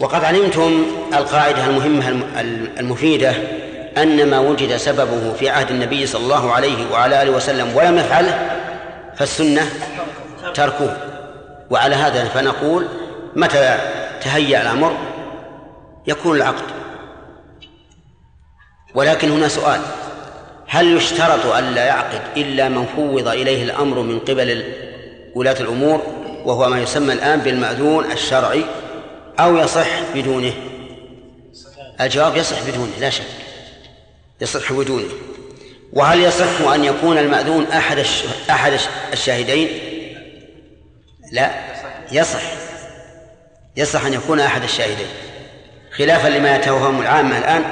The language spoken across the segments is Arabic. وقد علمتم القاعدة المهمة المفيدة أن ما وجد سببه في عهد النبي صلى الله عليه وعلى آله وسلم ولم نفعله فالسنة تركوه. وعلى هذا فنقول متى تهيأ الأمر يكون العقد. ولكن هنا سؤال: هل يشترط ألا يعقد إلا من فوض إليه الأمر من قبل ولاة الأمور، وهو ما يسمى الآن بالمأذون الشرعي، أو يصح بدونه؟ الجواب: يصح بدونه لا شك، يصح بدونه. وهل يصح أن يكون المأذون أحد الشاهدين؟ لا، يصح أن يكون أحد الشاهدين، خلافا لما يتوهم العامة الآن،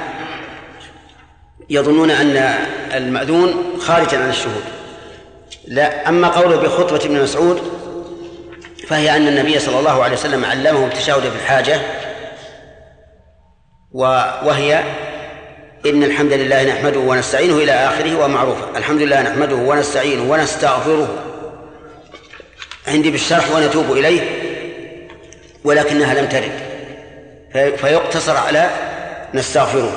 يظنون أن المأذون خارجا عن الشهود. لا، أما قوله بخطبة ابن مسعود فهي أن النبي صلى الله عليه وسلم علمه التشهد بالحاجة، وهي إن الحمد لله نحمده ونستعينه إلى آخره، ومعروفة. الحمد لله نحمده ونستعينه ونستغفره عندي بالشرح ونتوب إليه، ولكنها لم ترد، فيقتصر على نستغفره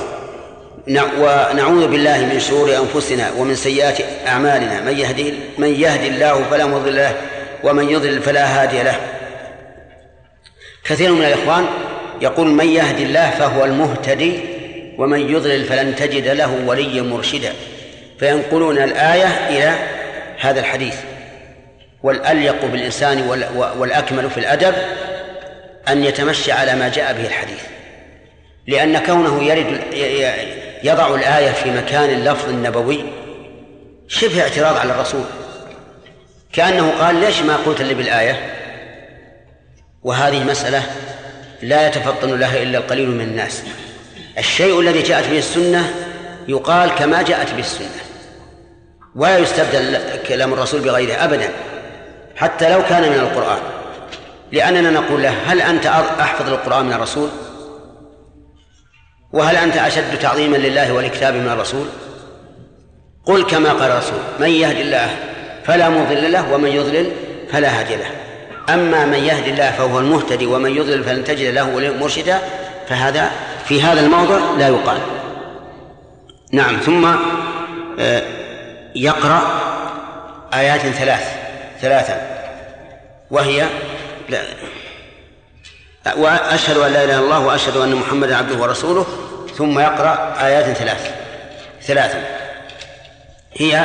ونعوذ بالله من شرور أنفسنا ومن سيئات أعمالنا، من يهدي الله فلا مضل له ومن يضلل فلا هادي له. كثير من الإخوان يقول من يهدي الله فهو المهتدي ومن يضلل فلن تجد له وليا مرشدا، فينقلون الآية إلى هذا الحديث. والأليق بالإنسان والأكمل في الأدب أن يتمشى على ما جاء به الحديث، لأن كونه يضع الآية في مكان اللفظ النبوي شبه اعتراض على الرسول، كأنه قال ليش ما قلت لي بالآية؟ وهذه مسألة لا يتفطن لها إلا القليل من الناس. الشيء الذي جاءت به السنة يقال كما جاءت به السنة، ولا يستبدل كلام الرسول بغيره أبدا، حتى لو كان من القرآن، لأننا نقول له هل أنت أحفظ القرآن من الرسول؟ وهل أنت أشد تعظيما لله والكتاب من الرسول؟ قل كما قال الرسول: من يهد الله فلا مضل له ومن يضلل فلا هادي له. أما من يهد الله فهو المهتدي ومن يضلل فلن تجد له مرشدا، فهذا في هذا الموضع لا يقال. نعم. ثم يقرأ آيات ثلاثا، وهي وأشهد أن لا إله إلا الله وأشهد أن محمدا عبده ورسوله، ثم يقرأ آيات ثلاثا هي: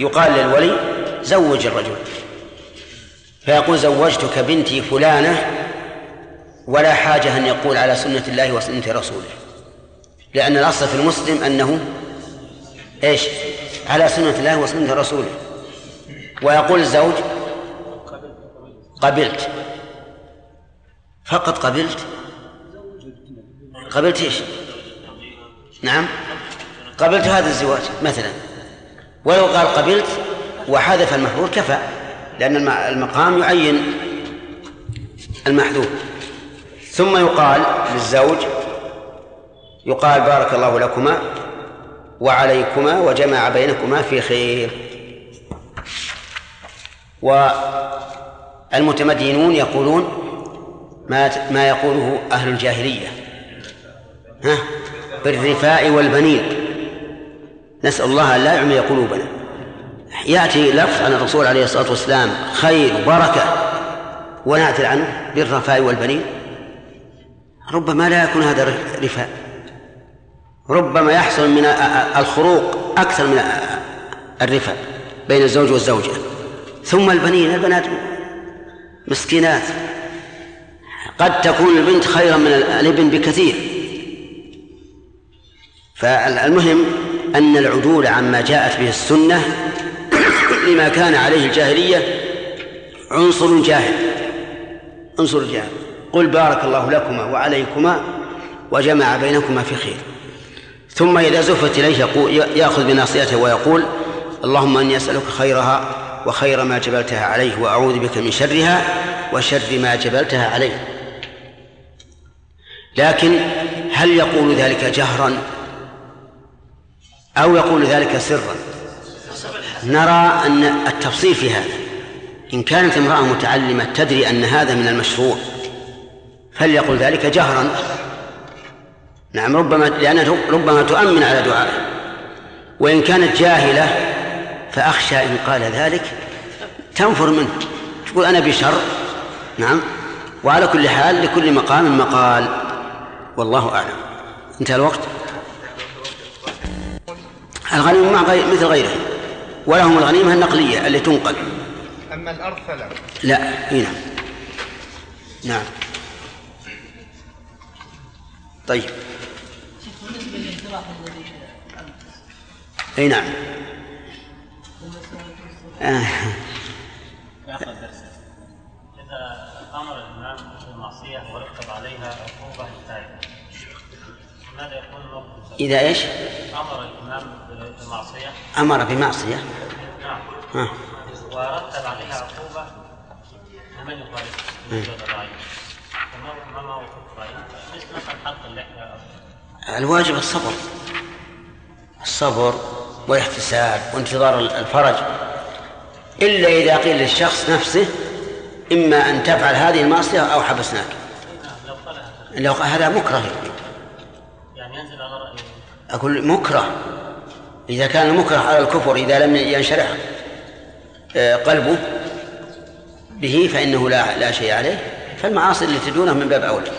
يقال للولي: زوج الرجل، فيقول: زوجتك بنتي فلانة، ولا حاجة أن يقول على سنة الله وسنة رسوله، لأن الأصل في المسلم أنه إيش؟ على سنة الله وسنة رسوله. ويقول الزوج: قبلت. فقط قبلت إيش؟ نعم، قبلت هذا الزواج مثلا. ولو قال قبلت وحذف المحظور كفى، لأن المقام يعين المحذوف. ثم يقال للزوج: يقال بارك الله لكما وعليكما وجمع بينكما في خير. والمتمدينون يقولون ما يقوله أهل الجاهلية بالرفاء والبنين، نسأل الله أن لا يعمي قلوبنا. يأتي لفظ عن الرسول عليه الصلاة والسلام خير وبركة ونعتل عنه بالرفاء والبنين، ربما لا يكون هذا رفاء، ربما يحصل من الخروق أكثر من الرفاء بين الزوج والزوجة. ثم البنات مسكينات، قد تكون البنت خيرا من الابن بكثير. فالمهم أن العدول عما جاءت به السنة لما كان عليه الجاهلية عنصر جاهل. قل بارك الله لكما وعليكما وجمع بينكما في خير. ثم إذا زفت إليه يأخذ بناصيته ويقول: اللهم أني أسألك خيرها وخير ما جبلتها عليه، وأعوذ بك من شرها وشر ما جبلتها عليه. لكن هل يقول ذلك جهرا أو يقول ذلك سرا؟ نرى أن التفصيل في هذا. إن كانت امرأة متعلمة تدري أن هذا من المشروع فليقول ذلك جهرا، نعم، ربما لأنه ربما تؤمن على دعائه. وإن كانت جاهلة فأخشى إن قال ذلك تنفر منه، تقول أنا بشر، نعم. وعلى كل حال لكل مقام مقال، والله أعلم. انتهى الوقت. الغنيمة مثل غيره، ولهم الغنيمة النقلية اللي تنقل، أما الأرض فلا. لا، هنا نعم. طيب، أي نعم. إذا أمر الإمام بالمعصية ورتب عليها عقوبة للتائب، ماذا يقول الموقف؟ إذا إيش؟ أمر الإمام بالمعصية. أمر بمعصية. نعم. ورتب عليها عقوبة، فمن يخالف؟ ما موقف الرأي؟ الواجب الصبر، الصبر والاحتساب وانتظار الفرج، إلا إذا قيل للشخص نفسه إما أن تفعل هذه المعصية أو حبسناك. لو هذا مكره، يعني ينزل على رأيه. أقول مكره، إذا كان المكره على الكفر إذا لم ينشرح قلبه به فإنه لا شيء عليه، فالمعاصي اللي تدونه من باب أولى.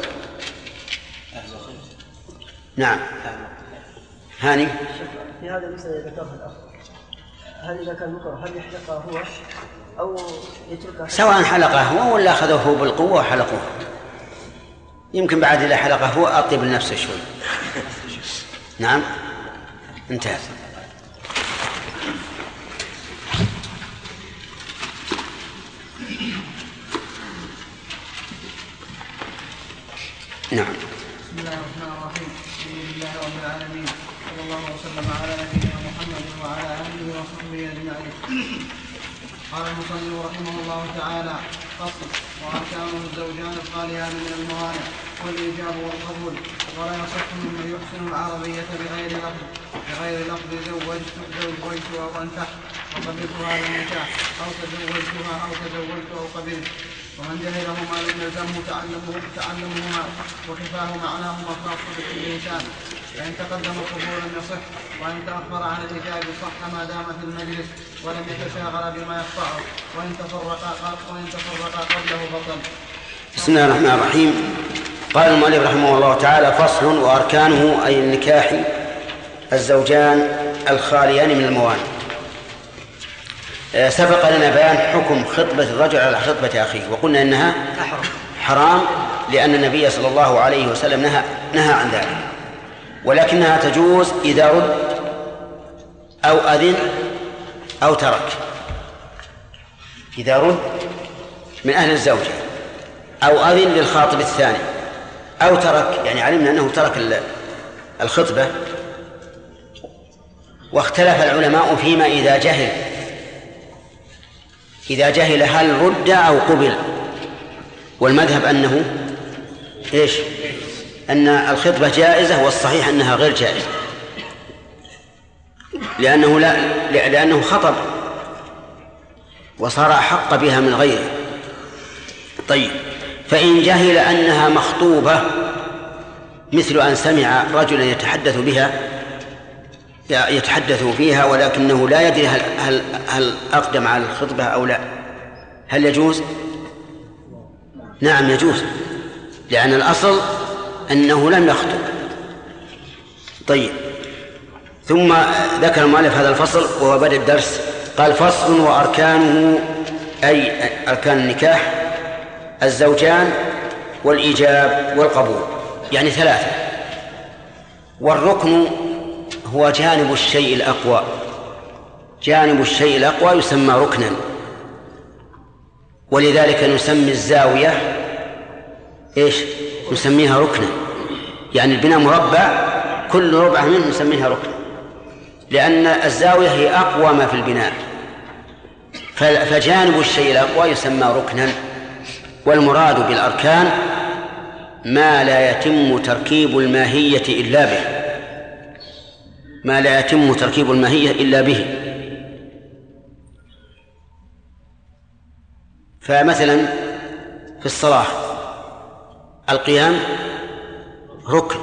نعم. هاني في هذا المسألة ذكرها الأخ، هل إذا كان مكره هل يحلقه هو أو يتركه؟ سواء حلقه هو ولا أخذوه بالقوة وحلقوه، يمكن بعد إذا حلقه هو أطيب لنفسه شوي. نعم، انتهى. نعم. بسم الله الرحمن الرحيم، الحمد لله رب العالمين، صلى الله وسلم على نبينا محمد وعلى آله وصحبه أجمعين. قال المصنف رحمه الله تعالى: فصل. وأركانه الزوجان الخاليان من الموانع والإيجاب والقبول، ولا يصح ممن يحسن العربية بغير لفظ زوجت أو أنكحت، وقبلتها بالنكاح، أو تزوجتها أو تزوجت أو قبلت. ومن جهلهما لم يلزمه تعلمهما، وكفاه معناهما خاص بكل انسان. فان تقدم القبول لم يصح، وان تاخر عن الايجاب صح ما دام في المجلس ولم يتشاغل بما يقطعه، وان تفرقا قبله بطل. بسم الله الرحمن الرحيم. قال المؤلف رحمه الله تعالى: فصل. واركانه اي النكاح الزوجان الخاليان من الموانع. سبق لنا بيان حكم خطبة الرجل على خطبة أخيه، وقلنا أنها حرام لأن النبي صلى الله عليه وسلم نهى عن ذلك، ولكنها تجوز إذا رد أو أذن أو ترك. إذا رد من أهل الزوجة أو أذن للخاطب الثاني أو ترك، يعني علمنا أنه ترك الخطبة. واختلف العلماء فيما إذا جهل هل رد أو قبل. والمذهب أنه إيش؟ أن الخطبة جائزة، والصحيح أنها غير جائزة، لأنه خطب وصار أحق بها من غيره. طيب، فإن جهل أنها مخطوبة، مثل أن سمع رجلا يتحدث بها يتحدث فيها ولكنه لا يدري هل أقدم على الخطبة أو لا، هل يجوز؟ نعم يجوز، لأن الأصل أنه لم يخطب. طيب، ثم ذكر المؤلف هذا الفصل وهو بدء الدرس. قال: فصل. وأركانه أي أركان النكاح الزوجان والإيجاب والقبول، يعني ثلاثة. والركن هو جانب الشيء الأقوى يسمى ركنا، ولذلك نسمي الزاوية إيش؟ نسميها ركنا، يعني البناء مربع كل ربعة منه نسميها ركن، لأن الزاوية هي أقوى ما في البناء، فجانب الشيء الأقوى يسمى ركنا. والمراد بالأركان ما لا يتم تركيب الماهية إلا به، ما لا يتم تركيب الماهية إلا به. فمثلا في الصلاة القيام ركن،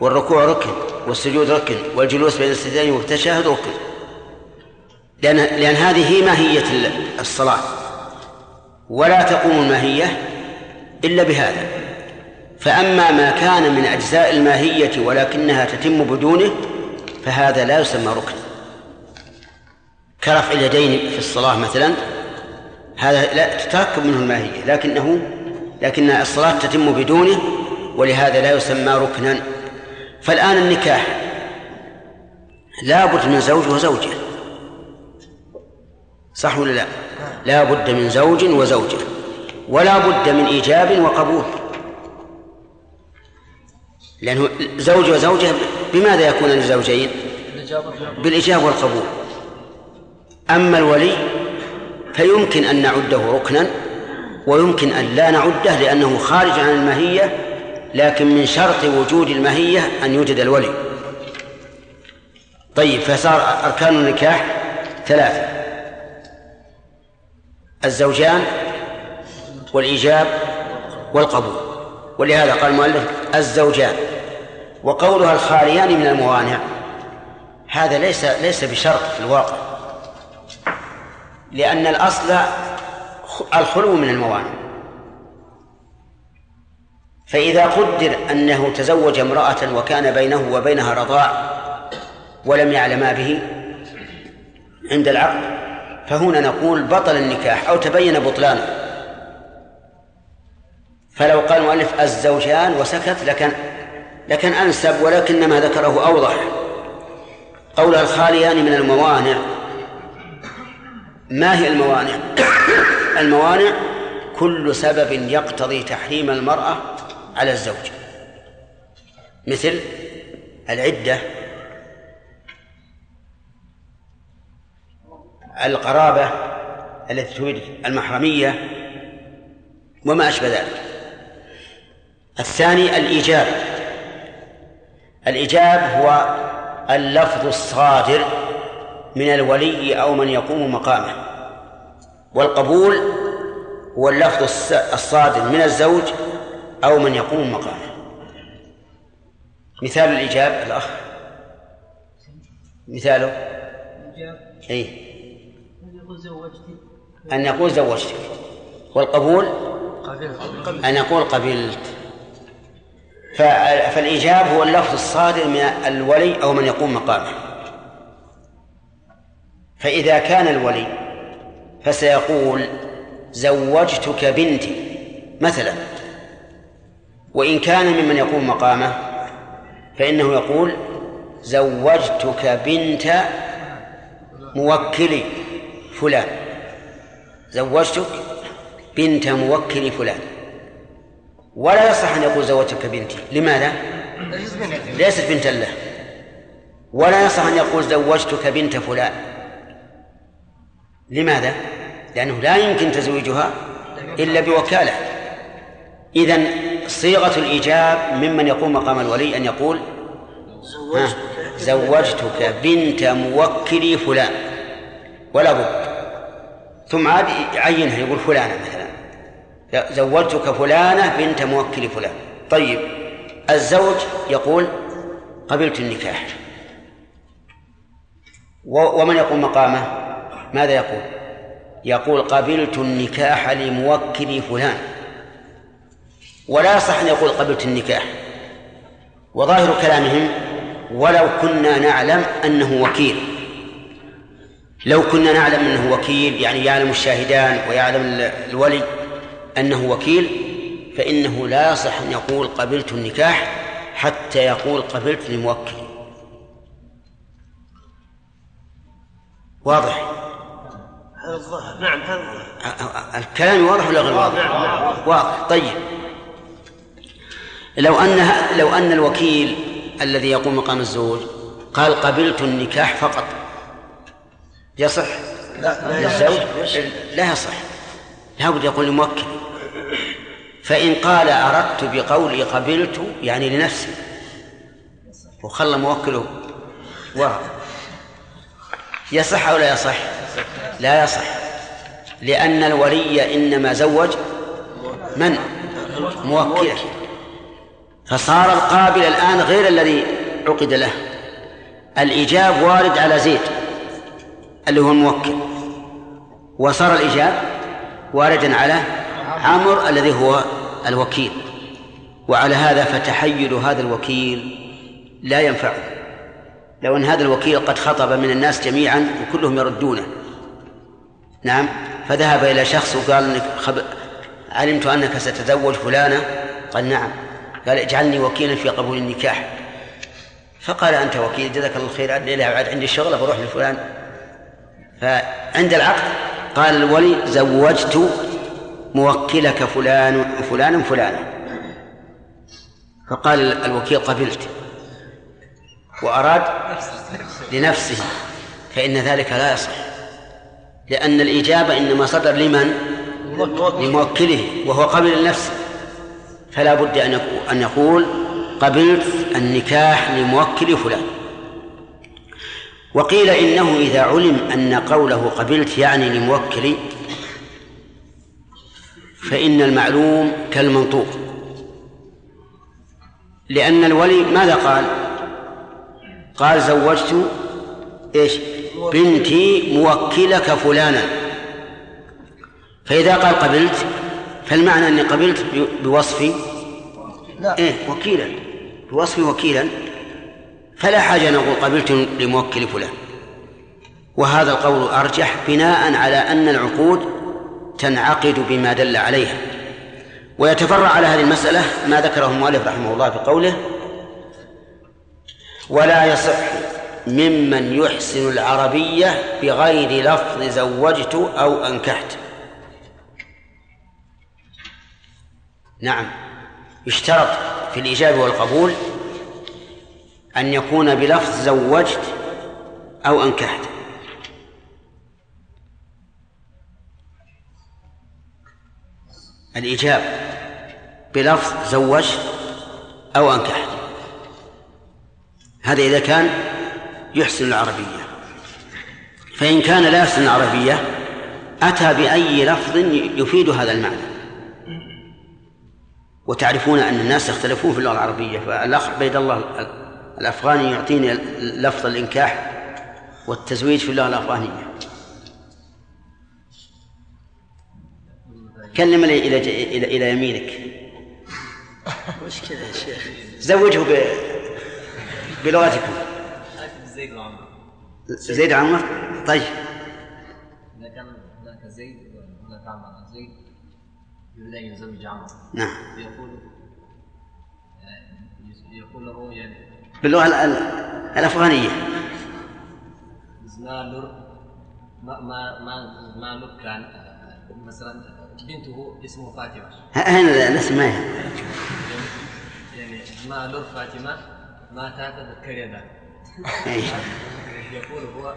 والركوع ركن، والسجود ركن، والجلوس بين السجدتين والتشهد ركن، لأن هذه ماهية الصلاة، ولا تقوم الماهية إلا بهذا. فأما ما كان من أجزاء الماهية ولكنها تتم بدونه فهذا لا يسمى ركن، كرفع اليدين في الصلاة مثلا، هذا لا تتركب منه الماهية لكن الصلاة تتم بدونه، ولهذا لا يسمى ركنا. فالآن النكاح لا بد من زوج وزوجة، صح ولا لا؟ لا بد من زوج وزوجة، ولا بد من إيجاب وقبول، لأنه زوج وزوجة بماذا يكون الزوجين؟ بالإيجاب والقبول. أما الولي فيمكن أن نعده ركنا ويمكن أن لا نعده، لأنه خارج عن الماهية، لكن من شرط وجود الماهية أن يوجد الولي. طيب، فصار أركان النكاح ثلاثة: الزوجان والإيجاب والقبول. ولهذا قال المؤلف الزوجان، وقولها الخاليان من الموانع هذا ليس بشرط في الواقع، لأن الأصل الخلو من الموانع. فإذا قدر أنه تزوج امرأة وكان بينه وبينها رضاع ولم يعلما به عند العقد، فهنا نقول بطل النكاح أو تبين بطلانه. فلو قال المؤلف الزوجان وسكت لكن أنسب، ولكن ما ذكره أوضح. قولها الخاليان من الموانع، ما هي الموانع؟ الموانع كل سبب يقتضي تحريم المرأة على الزوج، مثل العدة، القرابة التي تورث، المحرمية، وما أشبه ذلك. الثاني الإيجاب. الإيجاب هو اللفظ الصادر من الولي أو من يقوم مقامه، والقبول هو اللفظ الصادر من الزوج أو من يقوم مقامه. مثال الإيجاب الأخ، مثاله إيه؟ أن يقول زوجتك. والقبول أن يقول قبلت. فالإيجاب هو اللفظ الصادر من الولي أو من يقوم مقامه. فإذا كان الولي فسيقول زوجتك بنتي مثلا، وإن كان ممن يقوم مقامه فإنه يقول زوجتك بنت موكلي فلان، زوجتك بنت موكل فلان. ولا يصح أن يقول زوجتك بنتي، لماذا؟ ليست بنت له. ولا يصح أن يقول زوجتك بنت فلان، لماذا؟ لأنه لا يمكن تزويجها إلا بوكالة. إذن صيغة الإيجاب ممن يقوم مقام الولي أن يقول زوجتك بنت موكل فلان، ولا بد. ثم عاد يعينها، يقول فلانة مثلا، زوجتك فلانة بنت موكل فلان. طيب، الزوج يقول قبلت النكاح، ومن يقوم مقامه ماذا يقول؟ يقول قبلت النكاح لموكل فلان. ولا صح أن يقول قبلت النكاح. وظاهر كلامهم ولو كنا نعلم أنه وكيل، لو كنا نعلم أنه وكيل، يعني يعلم الشاهدان ويعلم الولي أنه وكيل، فإنه لا يصح أن يقول قبلت النكاح حتى يقول قبلت الموكل. واضح؟ نعم. الكلام واضح ولا غير واضح؟ واضح. طيب، لو أن الوكيل الذي يقوم مقام الزوج قال قبلت النكاح فقط يصح؟ لا يصح، لا يصح، لابد يقول الموكل. فإن قال أردت بقولي قبلت يعني لنفسي وخلى موكله يصح أو لا يصح؟ لا يصح، لأن الولي إنما زوج من؟ موكله، فصار القابل الآن غير الذي عقد له. الإيجاب وارد على زيد اللي هو الموكل، وصار الإيجاب واردا على عمرو الذي هو الوكيل، وعلى هذا فتحيل هذا الوكيل لا ينفعه، لو أن هذا الوكيل قد خطب من الناس جميعا وكلهم يردونه. نعم، فذهب إلى شخص وقال علمت أنك ستتزوج فلانة، قال نعم، قال اجعلني وكيلا في قبول النكاح، فقال أنت وكيل جزاك الله خير، عندي الشغلة فروح لفلان. فعند العقد قال الولي زوجت موكلك فلان وفلان فلان، فقال الوكيل قبلت وأراد لنفسه، فإن ذلك لا يصح، لأن الإجابة إنما صدر لمن؟ لموكله، وهو قبل النفس، فلا بد أن يقول قبلت النكاح لموكل فلان. وقيل إنه إذا علم أن قوله قبلت يعني لموكل فإن المعلوم كالمنطوق، لأن الولي ماذا قال؟ قال زوجت إيش؟ بنتي موكلك فلانا، فإذا قال قبلت فالمعنى أني قبلت بوصفي وكيلا، بوصفي وكيلا، فلا حاجة نقول قبلت لموكل فلان. وهذا القول أرجح بناء على أن العقود تنعقد بما دل عليها. ويتفرع على هذه المسألة ما ذكره المؤلف رحمه الله في قوله ولا يصح ممن يحسن العربية بغير لفظ زوجت أو أنكحت. نعم، يشترط في الإجابة والقبول أن يكون بلفظ زوجت أو أنكحت. الإجابة بلفظ زوجت أو أنكحت، هذا إذا كان يحسن العربية. فإن كان لا يحسن العربية أتى بأي لفظ يفيد هذا المعنى. وتعرفون أن الناس اختلفون في اللغة العربية، فالأخ بيد الله الأفغاني يعطيني لفظ الإنكاح والتزويج في اللغة الأفغانية. كلم لي إلى يمينك وش كذا يا شيخ، زوجه بلغتكم. زيد عمر. طيب إذا كان هناك زيد وهناك عمر، زيد يريد أن يزوج عمر، نعم، يقول له يعني باللغة الأفغانية ما لك عن مثلا بنته اسمه فاطمة، أنا اسمها يعني ما لك فاطمة ما تاتت كريدا، يقول هو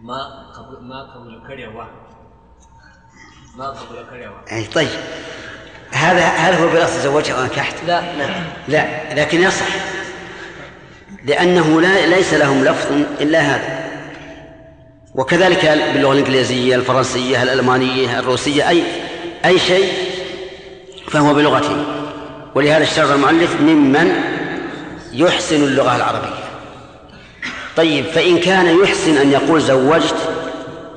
ما قبل كريوا. أي طيب، هذا هل هو بلفظ زوجت أو أنكحت؟ لا، لكن يصح، لأنه ليس لهم لفظ إلا هذا. وكذلك باللغة الإنجليزية، الفرنسية، الألمانية، الروسية، أي شيء فهو بلغته. ولهذا اشترط المؤلف ممن يحسن اللغة العربية. طيب، فإن كان يحسن أن يقول زوجت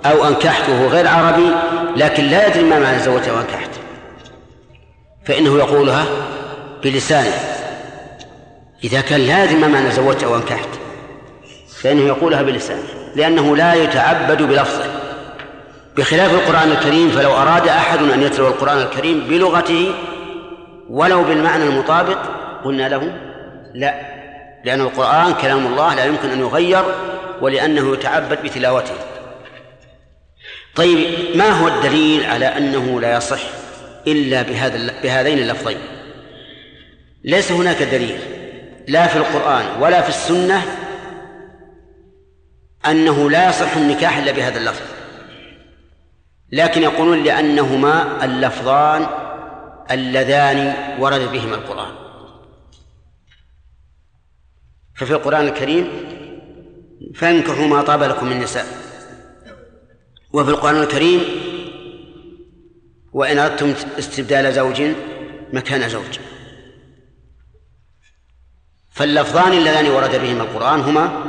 أو أنكحت وهو غير عربي لكن لا يدري ما معنى زوجت أو أنكحت، فإنه يقولها بلسانه. إذا كان لازم ما أنا زوجت أو أنكحت فإنه يقولها بلسانه، لأنه لا يتعبد بلفظه، بخلاف القرآن الكريم، فلو أراد أحد أن يتلو القرآن الكريم بلغته ولو بالمعنى المطابق قلنا له لا، لأن القرآن كلام الله لا يمكن أن يغير، ولأنه يتعبد بتلاوته. طيب، ما هو الدليل على أنه لا يصح إلا بهذين اللفظين؟ ليس هناك دليل لا في القرآن ولا في السنة أنه لا يصح النكاح إلا بهذا اللفظ، لكن يقولون لأنهما اللفظان اللذان ورد بهما القرآن. ففي القرآن الكريم فانكحوا ما طاب لكم من النساء، وفي القرآن الكريم وإن أردتم استبدال زوج مكان زوج. فاللفظان اللذان ورد بهما القرآن هما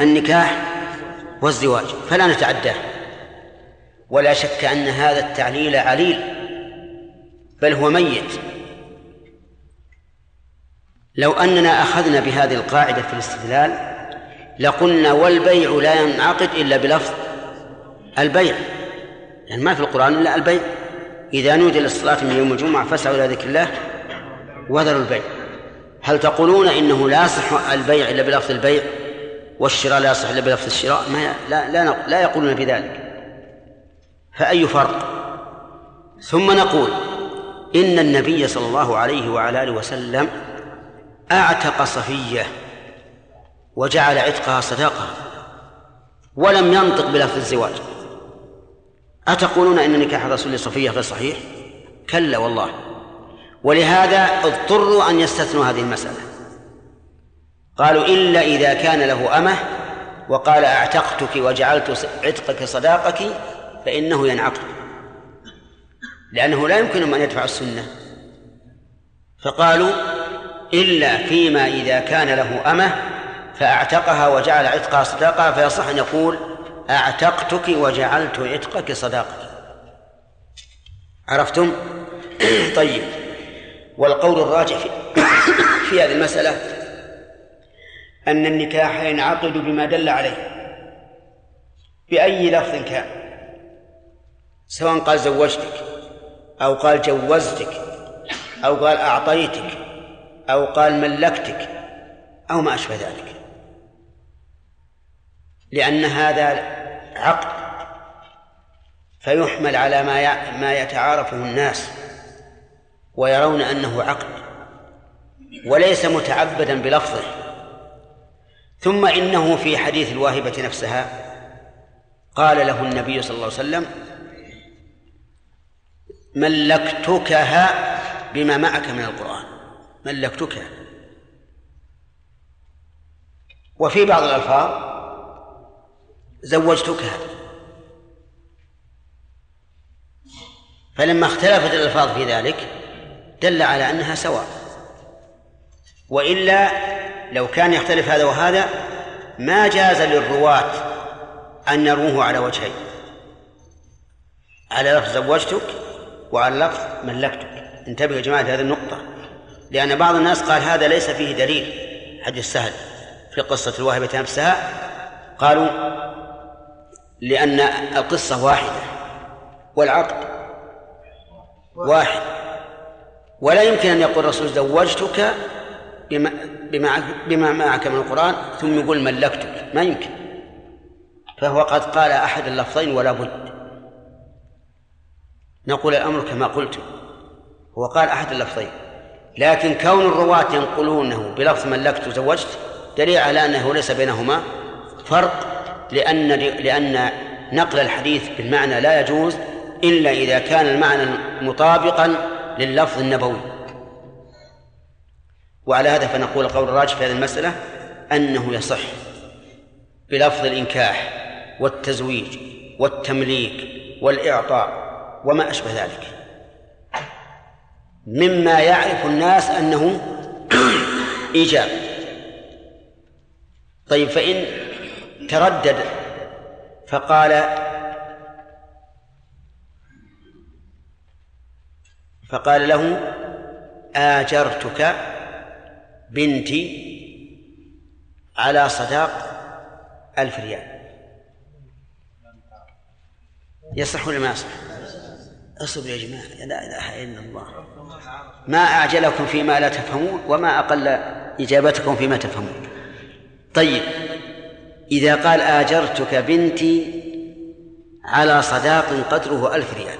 النكاح والزواج، فلا نتعداه. ولا شك أن هذا التعليل عليل، بل هو ميت. لو أننا أخذنا بهذه القاعدة في الاستدلال لقلنا والبيع لا ينعقد إلا بلفظ البيع، يعني ما في القرآن إلا البيع، إذا نودي للصلاة من يوم الجمعة فاسعوا إلى ذكر الله وذروا البيع. هل تقولون إنه لا يصح البيع إلا بلفظ البيع والشراء لا يصح إلا بلفظ الشراء؟ لا يقولون بذلك، فأي فرق؟ ثم نقول إن النبي صلى الله عليه وعلى آله وسلم أعتق صفية وجعل عتقها صداقة ولم ينطق بلفظ الزواج. أتقولون إن نكاح رسول صفية غير صحيح؟ كلا والله. ولهذا اضطروا أن يستثنوا هذه المسألة، قالوا إلا إذا كان له أمه وقال أعتقتك وجعلت عتقك صداقك فإنه ينعقد، لأنه لا يمكنهم أن يدفعوا السنة. فقالوا إلا فيما إذا كان له أمه فأعتقها وجعل عتقها صداقها فيصح أن يقول أعتقتك وجعلت عتقك صداقك. عرفتم؟ طيب، والقول الراجح في هذه المسألة أن النكاح ينعقد بما دل عليه بأي لفظ كان، سواء قال زوجتك أو قال جوزتك أو قال أعطيتك أو قال ملكتك أو ما أشبه ذلك، لأن هذا عقد فيحمل على ما يتعارفه الناس ويرون أنه عقد وليس متعبدا بلفظه. ثم إنه في حديث الواهبة نفسها قال له النبي صلى الله عليه وسلم ملكتكها بما معك من القرآن، ملكتكها. وفي بعض الألفاظ زوجتكها، فلما اختلفت الألفاظ في ذلك دل على أنها سواء، وإلا لو كان يختلف هذا وهذا ما جاز للرواة أن يروه على وجهين، على لفظ زوجتك وعلى لفظ ملكتك. انتبهوا يا جماعة هذه النقطة، لأن بعض الناس قال هذا ليس فيه دليل، حديث سهل في قصة الواهبة نفسها قالوا لأن القصة واحدة والعقد واحد، ولا يمكن أن يقول الرسول زوجتك بما معك من القرآن ثم يقول ملكتك، ما يمكن، فهو قد قال أحد اللفظين ولا بد. نقول الأمر كما قلت، هو قال أحد اللفظين، لكن كون الرواة ينقلونه بلفظ ملكت وزوجت دليل على أنه ليس بينهما فرق، لأن نقل الحديث بالمعنى لا يجوز إلا إذا كان المعنى مطابقا لللفظ النبوي. وعلى هذا فنقول القول الراجح في هذه المسألة أنه يصح بلفظ الإنكاح والتزويج والتمليك والإعطاء وما أشبه ذلك، مما يعرف الناس أنه إيجاب. طيب، فإن تردد فقال له آجرتك بنتي على صداق 1000 ريال، يصح ولا ما يصح؟ اصبروا يا جماعة، لا إله إلا الله، ما أعجلكم فيما لا تفهمون وما أقل إجابتكم فيما تفهمون. طيب، إذا قال آجرتك بنتي على صداق قدره 1000 ريال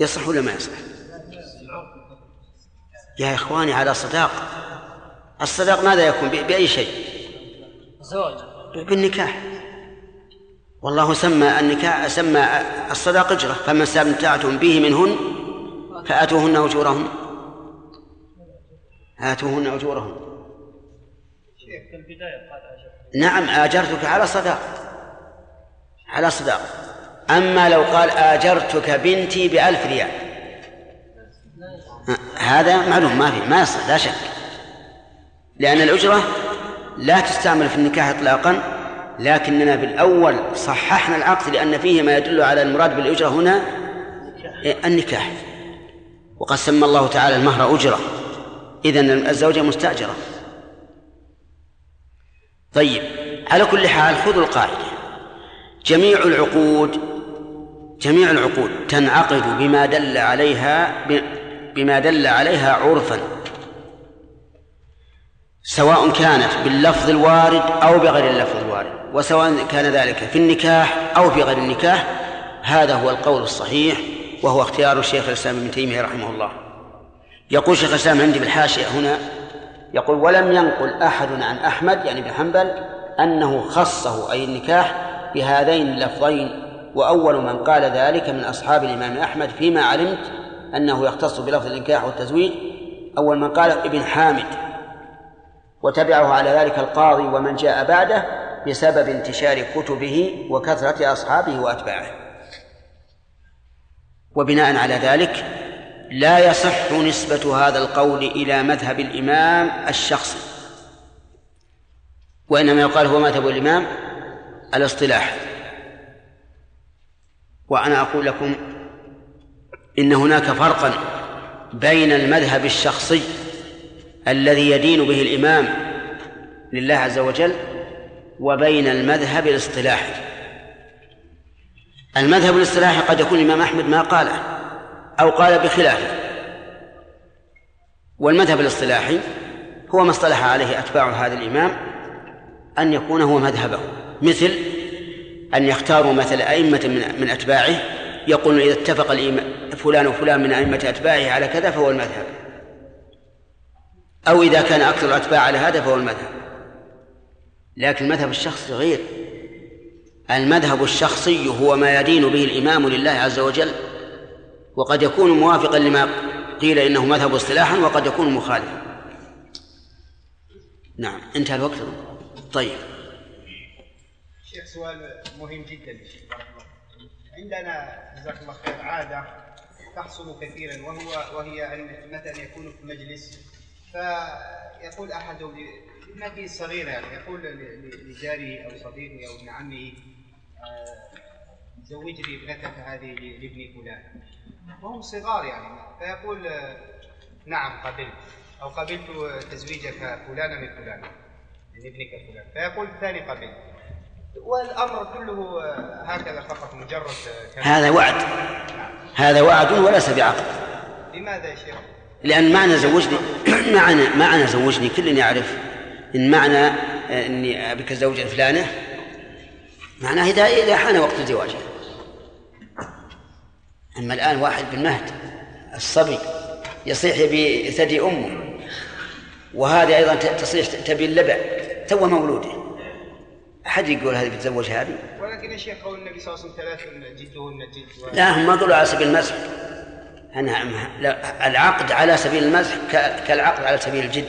يصح ولا ما يصح؟ يا إخواني على صداق. الصداق ماذا يكون؟ بأي شيء؟ بالنكاح. والله سمى النكاح، سمى الصداق أجرة، فما استمتعتم به منهن فآتوهن أجورهن، آتوهن أجورهن. نعم آجرتك على صداق، على صداق. أما لو قال آجرتك بنتي ب1000 ريال، هذا معلوم ما في، ما يصح لا شك، لأن الأجرة لا تستعمل في النكاح إطلاقا. لكننا بالأول صححنا العقد لأن فيه ما يدل على المراد بالأجرة هنا النكاح، وقد سمى الله تعالى المهر أجرة، إذن الزوجة مستأجرة. طيب، على كل حال خذوا القاعدة، جميع العقود تنعقد بما دل عليها عرفا، سواء كانت باللفظ الوارد أو بغير اللفظ الوارد، وسواء كان ذلك في النكاح أو في غير النكاح. هذا هو القول الصحيح، وهو اختيار الشيخ الإسلام ابن تيمية رحمه الله. يقول شيخ الإسلام عندي بالحاشية هنا، يقول: ولم ينقل أحد عن أحمد، يعني بن حنبل، أنه خصه أي النكاح بهذين اللفظين، وأول من قال ذلك من أصحاب الإمام أحمد، فيما علمت أنه يختص بلفظ النكاح والتزويج. أول من قال ابن حامد، وتبعه على ذلك القاضي ومن جاء بعده بسبب انتشار كتبه وكثرة أصحابه وأتباعه. وبناء على ذلك لا يصح نسبة هذا القول إلى مذهب الإمام الشخصي، وإنما يقال هو مذهب الإمام الاصطلاح. وأنا أقول لكم إن هناك فرقا بين المذهب الشخصي الذي يدين به الإمام لله عز وجل وبين المذهب الاصطلاحي. المذهب الاصطلاحي قد يكون الإمام أحمد ما قاله أو قال بخلافه، والمذهب الاصطلاحي هو ما اصطلح عليه أتباع هذا الإمام أن يكون هو مذهبه، مثل أن يختاروا مثل أئمة من أتباعه، يقولون إذا اتفق فلان وفلان من أئمة أتباعه على كذا فهو المذهب، أو إذا كان أكثر الأتباع على هذا فهو المذهب. لكن المذهب الشخصي غير، المذهب الشخصي هو ما يدين به الإمام لله عز وجل، وقد يكون موافقا لما قيل إنه مذهب اصطلاحا، وقد يكون مخالفا. نعم، انتهى الوقت. طيب شيخ، سؤال مهم جدا، عندنا جزاك الله خير عادة تحصل كثيرا، وهي أن مثلا يكون في مجلس فيقول أحدهم ابنتي الصغيرة، يعني يقول لجاره أو صديقه أو ابن عمه: زوج لي ابنتك هذه لابني فلان، وهم صغار يعني، فيقول: نعم قبلت، أو قبلت تزويجك فلانا من فلان، من ابنك فلان. فيقول الثاني: قبلت. والأمر كله هكذا فقط، مجرد هذا وعد، هذا وعد وليس بعقد. لماذا يا شيخ؟ لأن معنى زوجني معنى زوجني كل يعرف إن معنى إني أبيك الزوجة الفلانة معناه إذا حان وقت الزواج. أما الآن واحد بالمهد الصبي يصيح يبي ثدي أمه، وهذا أيضا تصيح تبي اللبع، تو مولوده، أحد يقول هذه بتزوج هذه؟ ولكن الشيخ قول النبي صلى الله عليه وسلم: 3 جئتهن جئت. لا، هم ما قالوا على سبيل المزح، العقد على سبيل المزح كالعقد على سبيل الجد،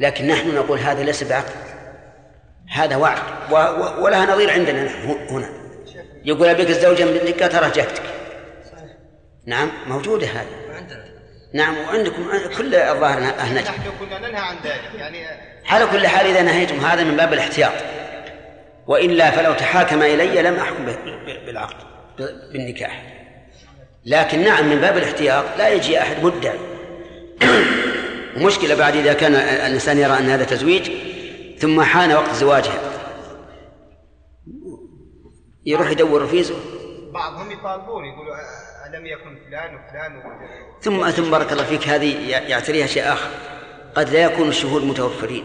لكن نحن نقول هذا ليس بعقد، هذا وعد ولها نظير عندنا نحن هنا. يقول: أبيك الزوجة من ابنك ترى جهتك. نعم، موجودة هذه. نعم، وعندكم كل الظاهر أهنج. نحن كنا ننهى عن ذلك يعني. على كل حال إذا نهيتم هذا من باب الاحتياط، وإلا فلو تحاكم إلي لم أحكم بالعقد بالنكاح. لكن نعم من باب الاحتياط، لا يجي أحد مدعي. ومشكلة بعد إذا كان الإنسان يرى أن هذا تزويج ثم حان وقت زواجها، يروح يدور رفيزه. بعضهم يطالبون يقولوا: ألم يكن فلان وفلان ثم بارك الله فيك، هذه يعتريها شيء آخر، قد لا يكون الشهود متوفرين،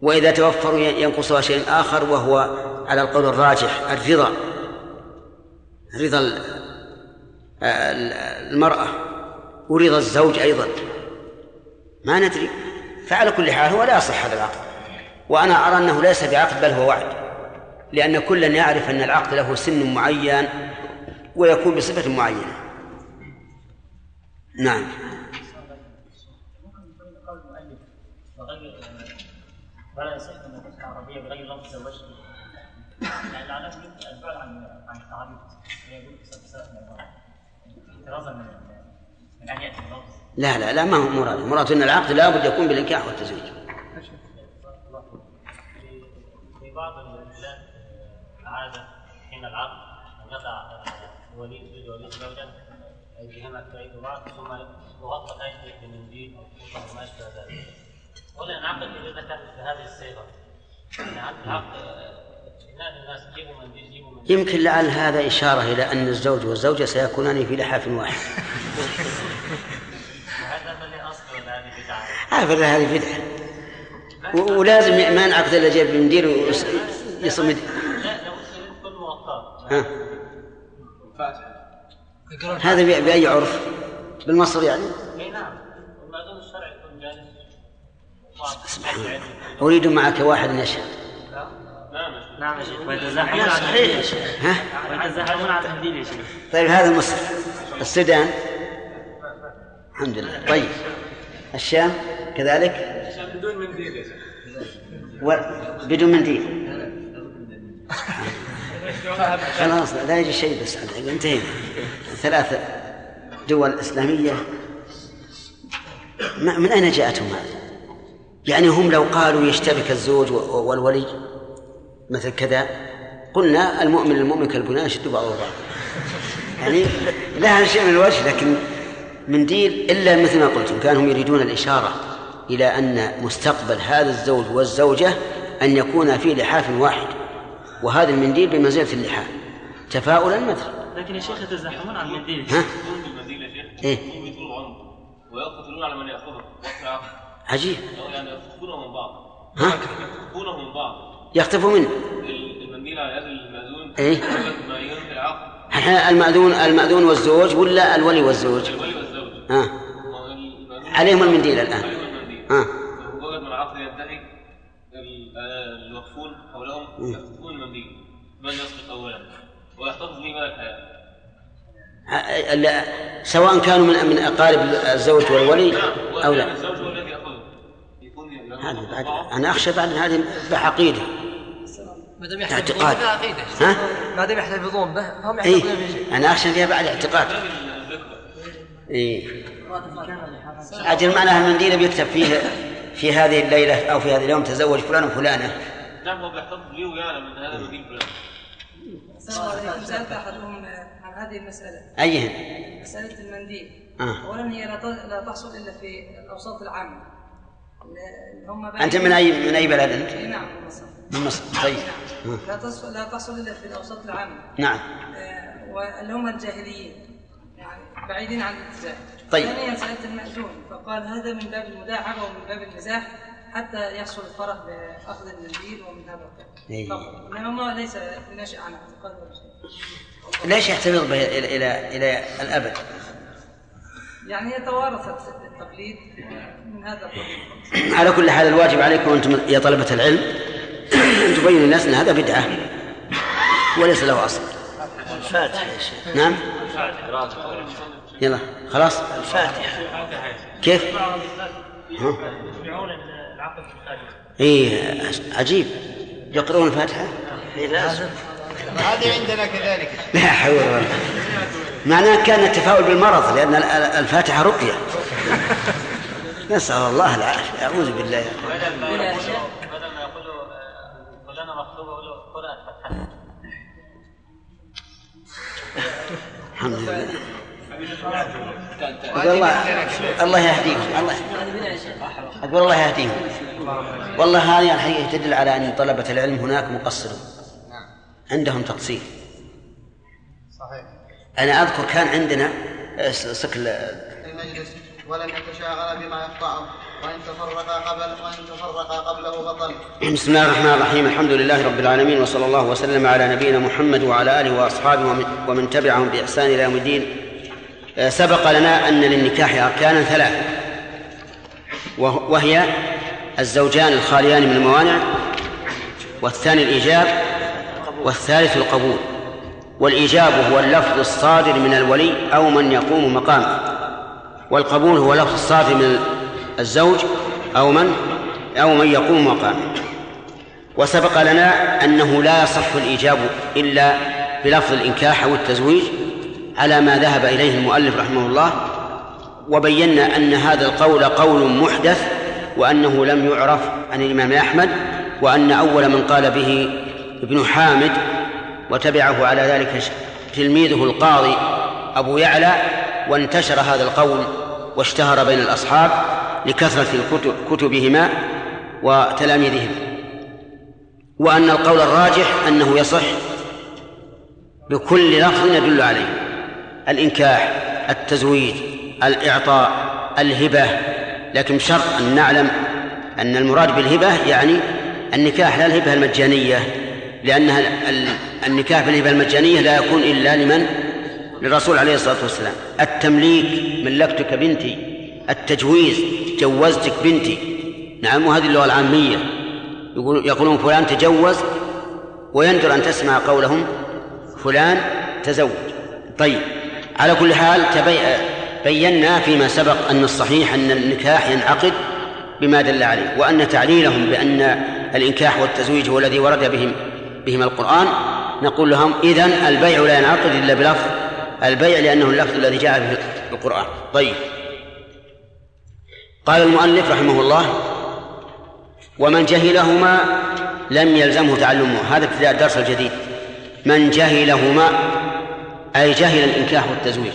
وإذا توفروا ينقصها شيء آخر، وهو على القول الراجح الرضا المرأة ورضى الزوج أيضا، ما ندري. فعلى كل حال هو لا يصح هذا العقد، وأنا أرى أنه ليس بعقد بل هو وعد، لأن كلا يعرف أن العقد له سن معين ويكون بصفة معينة. نعم. ولا يصح أن نقول عربية بغير لفظ زوجت، لأن العلامة البعد عن التعريض يقول بسبب اعتراضا من أن يأتي اللفظ. لا لا لا، ما هو مراده. مراده أن العقد لا بد يكون بالإنكاح والتزويج. في بعض البلاد عادة حين العقد أن يضع ولي زوجة أيديهما تبايد بعض ثم يغطى أجنبي بالمنديل أو ما أشبه ذلك. ولا العقد إذا ذكر بهذه الصيغة، العقد إناد الناس جيبوا منديل جيبوا منديل. يمكن لعل هذا إشارة إلى أن الزوج والزوجة سيكونان في لحاف واحد. هذا هذه بدعة، ولازم يأمان عقد اللي جاب منديل ويصمد. لا لو سميت كل مغطاة. هذا بأي عرف؟ بالمصري يعني؟ اي نعم، والمعدوم الشرعي يكون جالس. سبحان الله، أريد معك واحد نشهد. نعم يا شيخ، ويتزاحمون على المنديل يا شيخ. طيب هذا مصر، السودان الحمد لله. طيب الشام كذلك؟ الشام بدون منديل يا شيخ، بدون منديل. خلاص لا يجي شيء، بس انتهينا. 3 دول إسلامية، من أين جاءتهم هذا؟ يعني هم لو قالوا يشتبك الزوج والولي مثل كذا، قلنا المؤمن للمؤمن كالبناء يشد بعضه بعض، يعني لها شيء من الوجه، لكن منديل إلا مثل ما قلتم كانهم يريدون الإشارة إلى أن مستقبل هذا الزوج والزوجة أن يكون في لحاف واحد، وهذا المنديل بمنزلة اللحاف تفاؤلا مثلا. لكن يا شيخ يتزاحمون على المنديل. ها؟ المنديل يا شيخ. إيه؟ يطولوا عنه ويقتلون على من يأخذه. عجيب. يعني يخطفونه من بعض. ها؟ يخطفونه من بعض. يخطفوا منه. المنديل على يد المأذون. إيه؟ المأذون والزوج ولا الولي والزوج؟ الولي والزوج. ها. عليهم المنديل الآن. عليهم المنديل. ها. مجرد ما العقد ينتهي المخفون حولهم يخطفون المنديل. من يسقط أولا؟ ويحتفظ لي مال الحياة، سواء كانوا من أقارب الزوج والولي أو لا. الزوج هو الذي يأخذه. أنا أخشى بعد هذه بعقيدة. اعتقاد. ها؟ ما دام يحتفظون به هم يحتفظون به. أنا أخشى فيها بعد اعتقاد. إيه. أجل معناها المنديل بيكتب فيه في هذه الليلة أو في هذا اليوم تزوج فلان وفلانة. نعم هو بيحتفظ لي ويعلم أن هذا المنديل فلان. سألت أحدهم عن هذه المسألة. أيهن؟ مسألة المنديل. أولا هي لا تحصل إلا في الأوساط العامة. أنت من أي بلد أنت؟ نعم من مصر. من مصر. طيب. لا تحصل إلا في الأوساط العامة. نعم. واللي هم الجاهليين يعني بعيدين عن الاتجاه. طيب. ثانيا سألت المأذون فقال هذا من باب المداعبة ومن باب المزاح حتى يحصل الفرح بأخذ المنديل ومن هذا القبيل. إنما ما ليس ناشئ عن اعتقاد ولا شيء. ليش يحتفظ به إلى الأبد؟ يعني يتوارثت التقليد من هذا القبيل. على كل حال الواجب عليكم أنتم يا طلبة العلم أن تبينوا للناس أن هذا بدعة وليس له أصل. الفاتحة يا شيخ. نعم. يلا خلاص. الفاتحة. كيف؟ إيه عجيب، يقرؤون الفاتحة. هذه عندنا كذلك. لا حول ولا قوة. معناه كان التفاؤل بالمرض، لأن الفاتحة رقية. نسأل الله العافية، أعوذ بالله. بدل ما يقولوا كلنا مخطوبة يقولوا قرأ الفاتحة. الحمد لله. الله يهديهم. أقول الله يهديهم. والله هذه الحقيقة تدل على أن طلبة العلم هناك مقصرون، عندهم تقصير. أنا أذكر كان عندنا سكل المجلس ولن يتشاغل بما يقطعه وإن تفرقا قبله بطل. بسم الله الرحمن الرحيم. الحمد لله رب العالمين، وصلى الله وسلم على نبينا محمد وعلى آله وأصحابه ومن تبعهم بإحسان إلى يوم الدين. سبق لنا أن للنكاح أركانا ثلاثة، وهي الزوجان الخاليان من الموانع، والثاني الإيجاب، والثالث القبول. والإيجاب هو اللفظ الصادر من الولي أو من يقوم مقامه، والقبول هو اللفظ الصادر من الزوج أو من يقوم مقامه. وسبق لنا أنه لا يصح الإيجاب إلا بلفظ الإنكاح والتزويج على ما ذهب إليه المؤلف رحمه الله، وبينا أن هذا القول قول محدث، وأنه لم يعرف عن الإمام أحمد، وأن أول من قال به ابن حامد وتبعه على ذلك تلميذه القاضي أبو يعلى، وانتشر هذا القول واشتهر بين الأصحاب لكثرة كتبهما وتلاميذهما. وأن القول الراجح أنه يصح بكل لفظ يدل عليه: الإنكاح، التزويج، الإعطاء، الهبة، لكن شرط أن نعلم أن المراد بالهبة يعني النكاح لا الهبة المجانية، لأنها النكاح بالهبة المجانية لا يكون إلا لمن؟ للرسول عليه الصلاة والسلام. التمليك: ملكتك بنتي. التجويز: جوزتك بنتي. نعم، وهذه اللغة العامية، يقولون فلان تجوز، ويندر أن تسمع قولهم فلان تزوج. طيب، على كل حال بينا فيما سبق أن الصحيح أن النكاح ينعقد بما دل عليه، وأن تعليلهم بأن الإنكاح والتزويج هو الذي ورد بهم القرآن، نقول لهم إذن البيع لا ينعقد إلا بلفظ البيع، لأنه اللفظ الذي جاء به القرآن. طيب، قال المؤلف رحمه الله: ومن جهلهما لم يلزمه تعلمه. هذا ابتداء الدرس الجديد. من جهلهما أي جهل الإنكاح والتزويج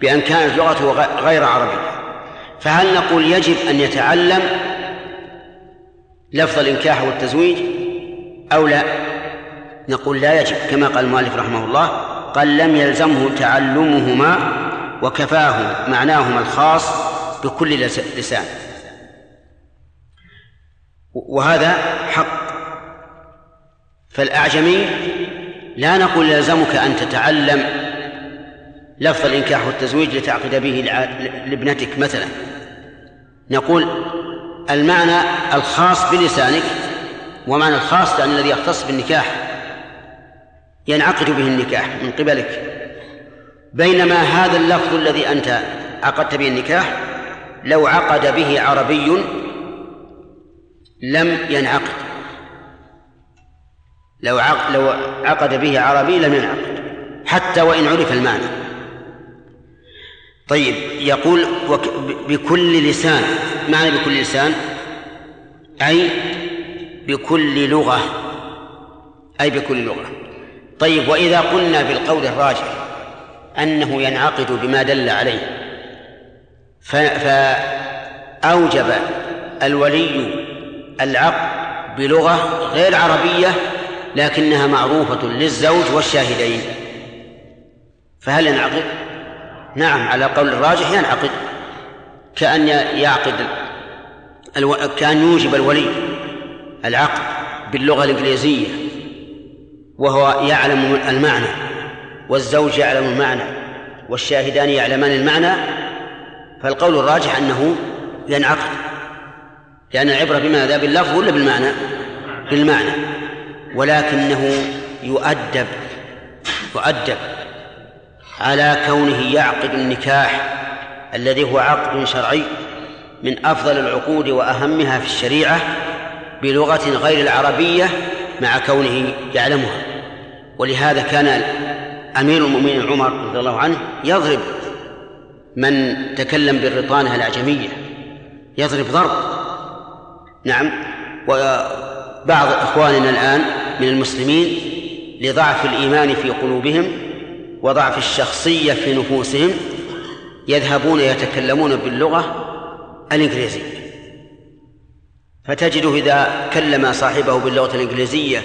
بأن كانت لغته غير عربية، فهل نقول يجب أن يتعلم لفظ الإنكاح والتزويج أو لا؟ نقول لا يجب، كما قال المؤلف رحمه الله: قال لم يلزمه تعلمهما وكفاه معناهما الخاص بكل لسان. وهذا حق، فالأعجمي لا نقول يلزمك أن تتعلم لفظ الإنكاح والتزويج لتعقد به لابنتك مثلا، نقول المعنى الخاص بلسانك، ومعنى الخاص لأن الذي يختص بالنكاح ينعقد به النكاح من قبلك، بينما هذا اللفظ الذي أنت عقدت به النكاح لو عقد به عربي لم ينعقد، لو عقد به عربي لم ينعقد حتى وإن عرف المعنى. طيب، يقول بكل لسان. معنى بكل لسان أي بكل لغة، أي بكل لغة. طيب، وإذا قلنا بالقول الراجح أنه ينعقد بما دل عليه، فأوجب الولي العقد بلغة غير عربية لكنها معروفة للزوج والشاهدين، فهل ينعقد؟ نعم، على قول الراجح ينعقد، كأن يوجب الولي العقد باللغة الإنجليزية وهو يعلم المعنى، والزوج يعلم المعنى، والشاهدان يعلمان المعنى، فالقول الراجح أنه ينعقد، لأن العبرة بماذا؟ باللفظ ولا بالمعنى؟ بالمعنى، ولكنه يؤدب على كونه يعقد النكاح الذي هو عقد شرعي من أفضل العقود وأهمها في الشريعة بلغة غير العربية مع كونه يعلمها. ولهذا كان أمير المؤمنين عمر رضي الله عنه يضرب من تكلم بالرطانة العجمية، يضرب ضرب. نعم، وبعض إخواننا الآن من المسلمين لضعف الإيمان في قلوبهم وضعف الشخصية في نفوسهم يذهبون يتكلمون باللغة الإنجليزية، فتجده إذا كلم صاحبه باللغة الإنجليزية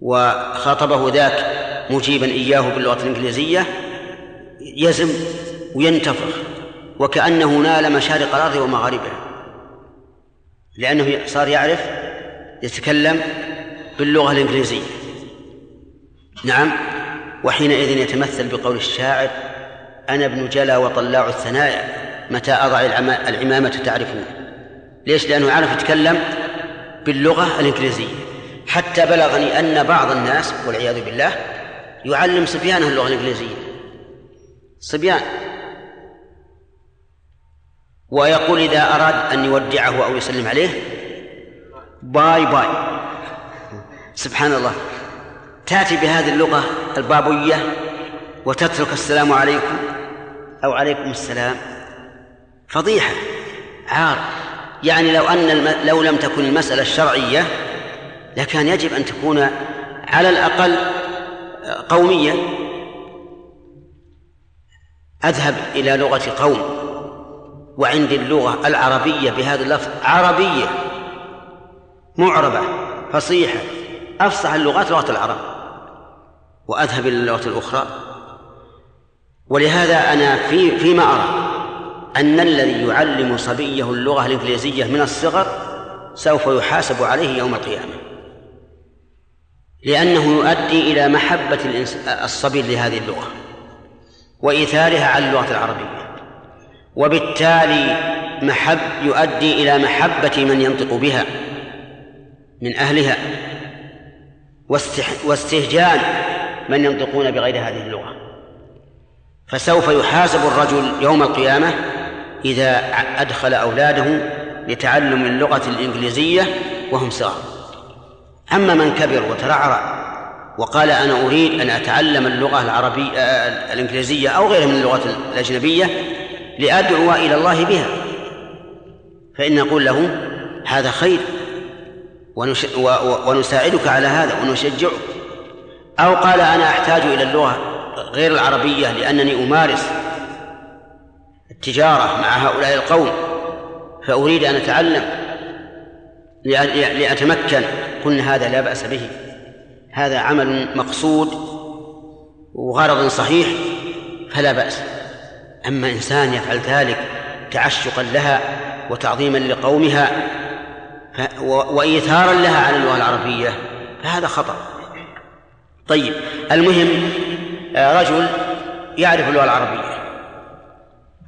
وخاطبه ذاك مجيبا إياه باللغة الإنجليزية يزم وينتفخ، وكأنه نال مشارق الأرض ومغاربها، لأنه صار يعرف يتكلم باللغة الإنجليزية. نعم، وحينئذ يتمثل بقول الشاعر: أنا ابن جلا وطلاع الثنايا متى أضع العمامة تعرفون. ليش؟ لأنه عارف يتكلم باللغة الإنجليزية، حتى بلغني أن بعض الناس والعياذ بالله يعلم صبيانه اللغة الإنجليزية، صبيان، ويقول إذا أراد أن يودعه أو يسلم عليه باي باي. سبحان الله، تأتي بهذه اللغة البابوية وتترك السلام عليكم أو عليكم السلام، فضيحة، عار. يعني لو لم تكن المسألة الشرعية لكان يجب أن تكون على الأقل قومية. أذهب إلى لغة قوم وعندي اللغة العربية بهذا اللفظ، عربية معربة فصيحة، أفصح اللغات لغة العرب، وأذهب إلى اللغة الأخرى. ولهذا أنا فيما أرى أن الذي يعلم صبيه اللغة الإنجليزية من الصغر سوف يحاسب عليه يوم القيامة، لأنه يؤدي إلى محبة الصبي لهذه اللغة وإيثارها على اللغة العربية، وبالتالي يؤدي إلى محبة من ينطق بها من أهلها، واستهجان من ينطقون بغير هذه اللغة. فسوف يحاسب الرجل يوم القيامة إذا أدخل أولاده لتعلم اللغة الإنجليزية وهم صغار. أما من كبر وترعرع وقال أنا أريد أن أتعلم اللغة العربية الإنجليزية أو غيرها من اللغات الأجنبية لأدعو إلى الله بها، فإن نقول له هذا خير ونساعدك على هذا ونشجعك. أو قال أنا أحتاج إلى اللغة غير العربية لأنني أمارس التجارة مع هؤلاء القوم فأريد أن أتعلم لأتمكن، قلنا هذا لا بأس به، هذا عمل مقصود وغرض صحيح فلا بأس. أما إنسان يفعل ذلك تعشقا لها وتعظيما لقومها وإيثارا لها على اللغة العربية فهذا خطأ. طيب، المهم رجل يعرف اللغة العربية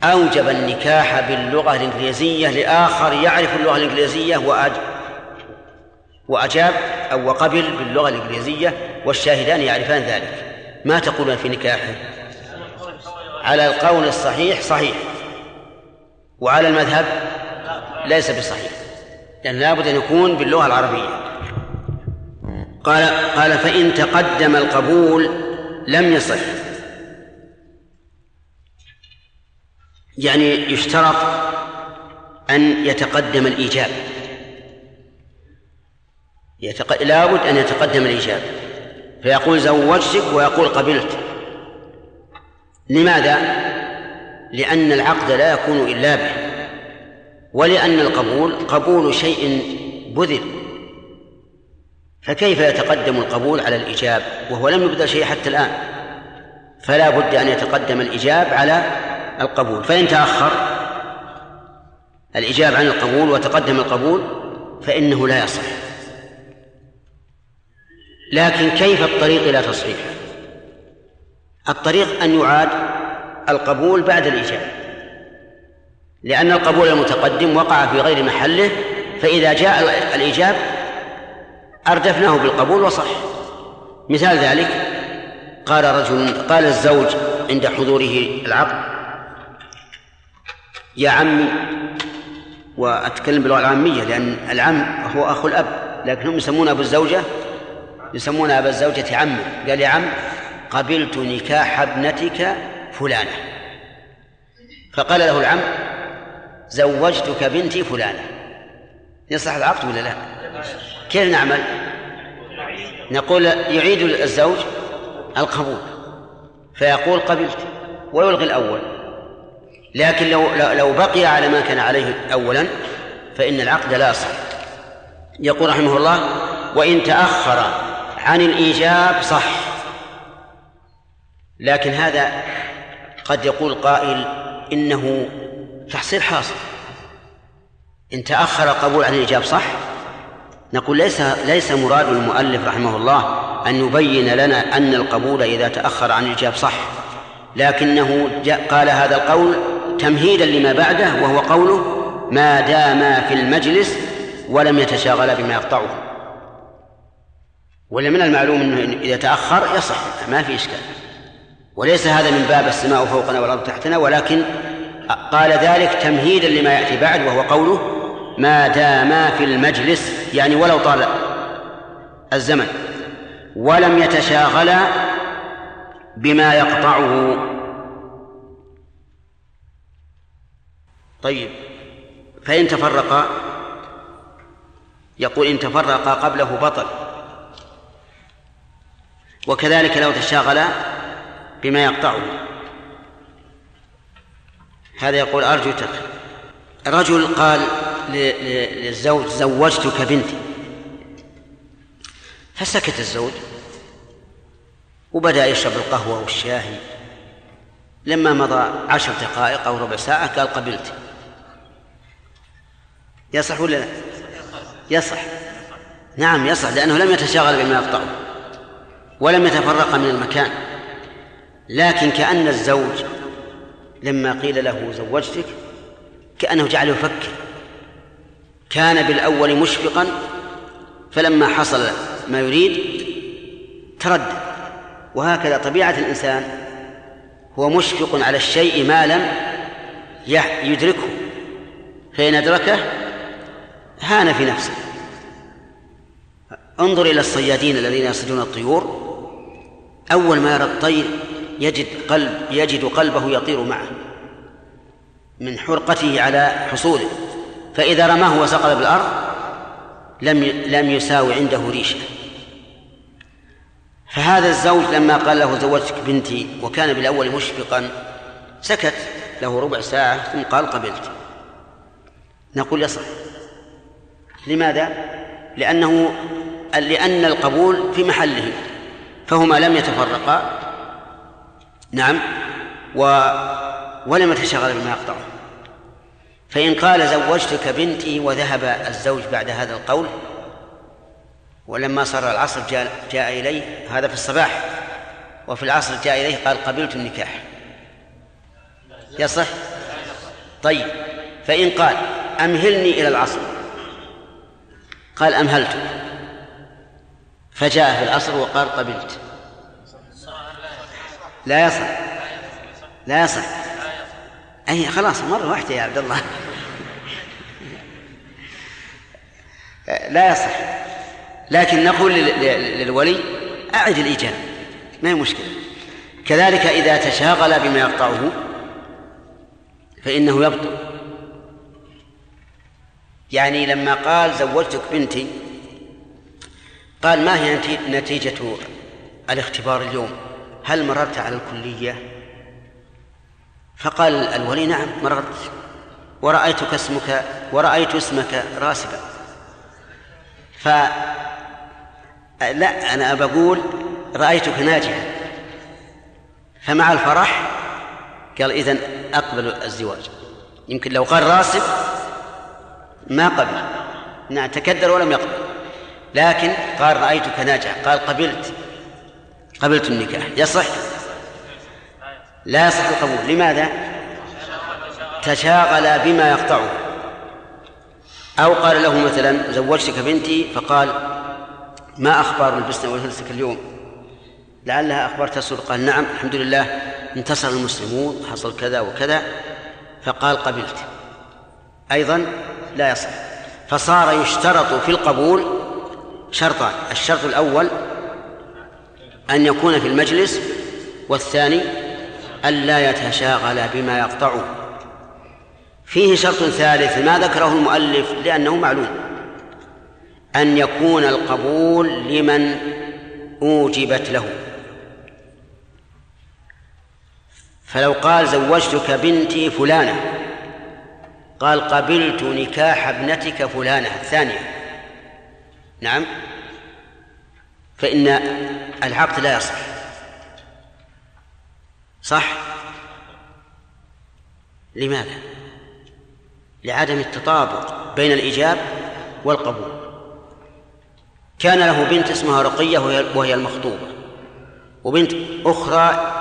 أوجب النكاح باللغة الإنجليزية لآخر يعرف اللغة الإنجليزية وأجاب أو وقبل باللغة الإنجليزية والشاهدان يعرفان ذلك، ما تقولون في نكاحه؟ على القول الصحيح صحيح، وعلى المذهب ليس بصحيح، لأن لابد أن يكون باللغة العربية. قال فإن تقدم القبول لم يصح. يعني يشترط أن يتقدم الإيجاب، لابد أن يتقدم الإيجاب، فيقول زوجتك ويقول قبلت. لماذا؟ لأن العقد لا يكون إلا به، ولأن القبول قبول شيء بذل، فكيف يتقدم القبول على الإجاب وهو لم يبذل شيء حتى الآن؟ فلا بد أن يتقدم الإجاب على القبول. فإن تأخر الإجاب عن القبول وتقدم القبول فإنه لا يصح. لكن كيف الطريق إلى تصحيحه؟ الطريق أن يعاد القبول بعد الإجابة، لأن القبول المتقدم وقع في غير محله، فإذا جاء الإجابة أردفناه بالقبول وصح. مثال ذلك قال الزوج عند حضوره العقد يا عمي، وأتكلم باللغة العامية لأن العم هو أخو الأب، لكنهم يسمون أبا الزوجة عم. قال يا عم قبلت نكاح ابنتك فلانة. فقال له العم زوجتك بنتي فلانة، يصح العقد ولا لا؟ كيف نعمل؟ نقول يعيد الزوج القبول فيقول قبلت ويلغي الأول، لكن لو بقي على ما كان عليه أولا فإن العقد لا يصح. يقول رحمه الله وإن تأخر عن الإيجاب صح. لكن هذا قد يقول قائل إنه تحصيل حاصل، إن تأخر قبول عن الإجابة صح. نقول ليس مراد المؤلف رحمه الله أن يبين لنا أن القبول إذا تأخر عن الإجابة صح، لكنه قال هذا القول تمهيدا لما بعده، وهو قوله ما دام في المجلس ولم يتشاغل بما يقطعه. ولا من المعلوم أنه إذا تأخر يصح، ما في إشكال، وليس هذا من باب السماء فوقنا والأرض تحتنا، ولكن قال ذلك تمهيدا لما يأتي بعد، وهو قوله ما دام في المجلس، يعني ولو طال الزمن. ولم يتشاغل بما يقطعه. طيب، فإن تفرق، يقول إن تفرق قبله بطل، وكذلك لو تشاغل بما يقطعه. هذا يقول أرجوك. رجل قال للزوج زوجتك بنتي، فسكت الزوج وبدأ يشرب القهوة والشاهي. لما مضى 10 دقائق أو ربع ساعة قال قبلت. يصح ولا لا؟ يصح، نعم يصح، لأنه لم يتشاغل بما يقطعه ولم يتفرق من المكان. لكن كأن الزوج لما قيل له زوجتك كأنه جعله يفكر، كان بالأول مشفقا فلما حصل ما يريد تردد. وهكذا طبيعة الإنسان، هو مشفق على الشيء ما لم يدركه، فإن أدركه هان في نفسه. انظر إلى الصيادين الذين يصيدون الطيور، أول ما يرى الطير يجد قلبه يطير معه من حرقته على حصوله، فإذا رماه وثقل بالأرض لم يساوي عنده ريشة. فهذا الزوج لما قال له زوجتك بنتي وكان بالأول مشفقا سكت له ربع ساعة ثم قال قبلت. نقول يصح. لماذا؟ لأن القبول في محله، فهما لم يتفرقا، نعم، ولم يتشغل بما يقطعه. فإن قال زوجتك بنتي وذهب الزوج بعد هذا القول، ولما صار العصر جاء إليه، هذا في الصباح، وفي العصر جاء إليه قال قبلت النكاح، يصح؟ طيب، فإن قال أمهلني إلى العصر، قال أمهلتك، فجاء في العصر وقال قبلت، لا يصح، لا يصح، أي خلاص مرة واحدة يا عبد الله لا يصح. لكن نقول للولي أعد الإيجاب، ما هي مشكلة. كذلك إذا تشاغل بما يقطعه فإنه يبطل. يعني لما قال زوجتك بنتي، قال ما هي نتيجة الاختبار اليوم؟ هل مررت على الكلية؟ فقال الولي نعم مررت، ورأيت اسمك راسبا. لا، أنا أقول رأيتك ناجحا، فمع الفرح قال إذن أقبل الزواج. يمكن لو قال راسب ما قبل، تكدر ولم يقبل، لكن قال رأيتك ناجحا، قال قبلت النكاح، يصح؟ لا يصح القبول. لماذا؟ تشاغل بما يقطعه. أو قال له مثلا زوجتك بنتي، فقال ما أخبار البسنة والهرسك اليوم، لعلها أخبار تسر، قال نعم الحمد لله انتصر المسلمون، حصل كذا وكذا، فقال قبلت، أيضا لا يصح. فصار يشترط في القبول شرطان: الشرط الأول أن يكون في المجلس، والثاني ألا يتشاغل بما يقطعه. فيه شرط ثالث ما ذكره المؤلف لأنه معلوم، أن يكون القبول لمن أوجبت له. فلو قال زوجتك بنتي فلانة، قال قبلت نكاح ابنتك فلانة الثانية، نعم، فإن العقد لا يصح، صح؟ لماذا؟ لعدم التطابق بين الإجاب والقبول. كان له بنت اسمها رقية وهي المخطوبة، وبنت أخرى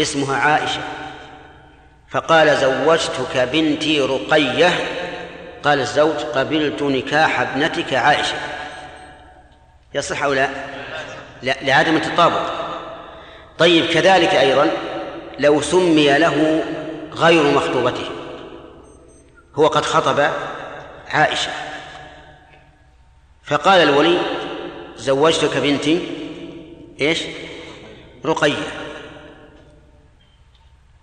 اسمها عائشة فقال زوجتك بنتي رقية، قال الزوج قبلت نكاح ابنتك عائشة. يصح أو لا؟ لا، لعدم التطابق. طيب كذلك أيضا لو سمي له غير مخطوبته، هو قد خطب عائشة فقال الولي زوجتك بنتي إيش؟ رقية،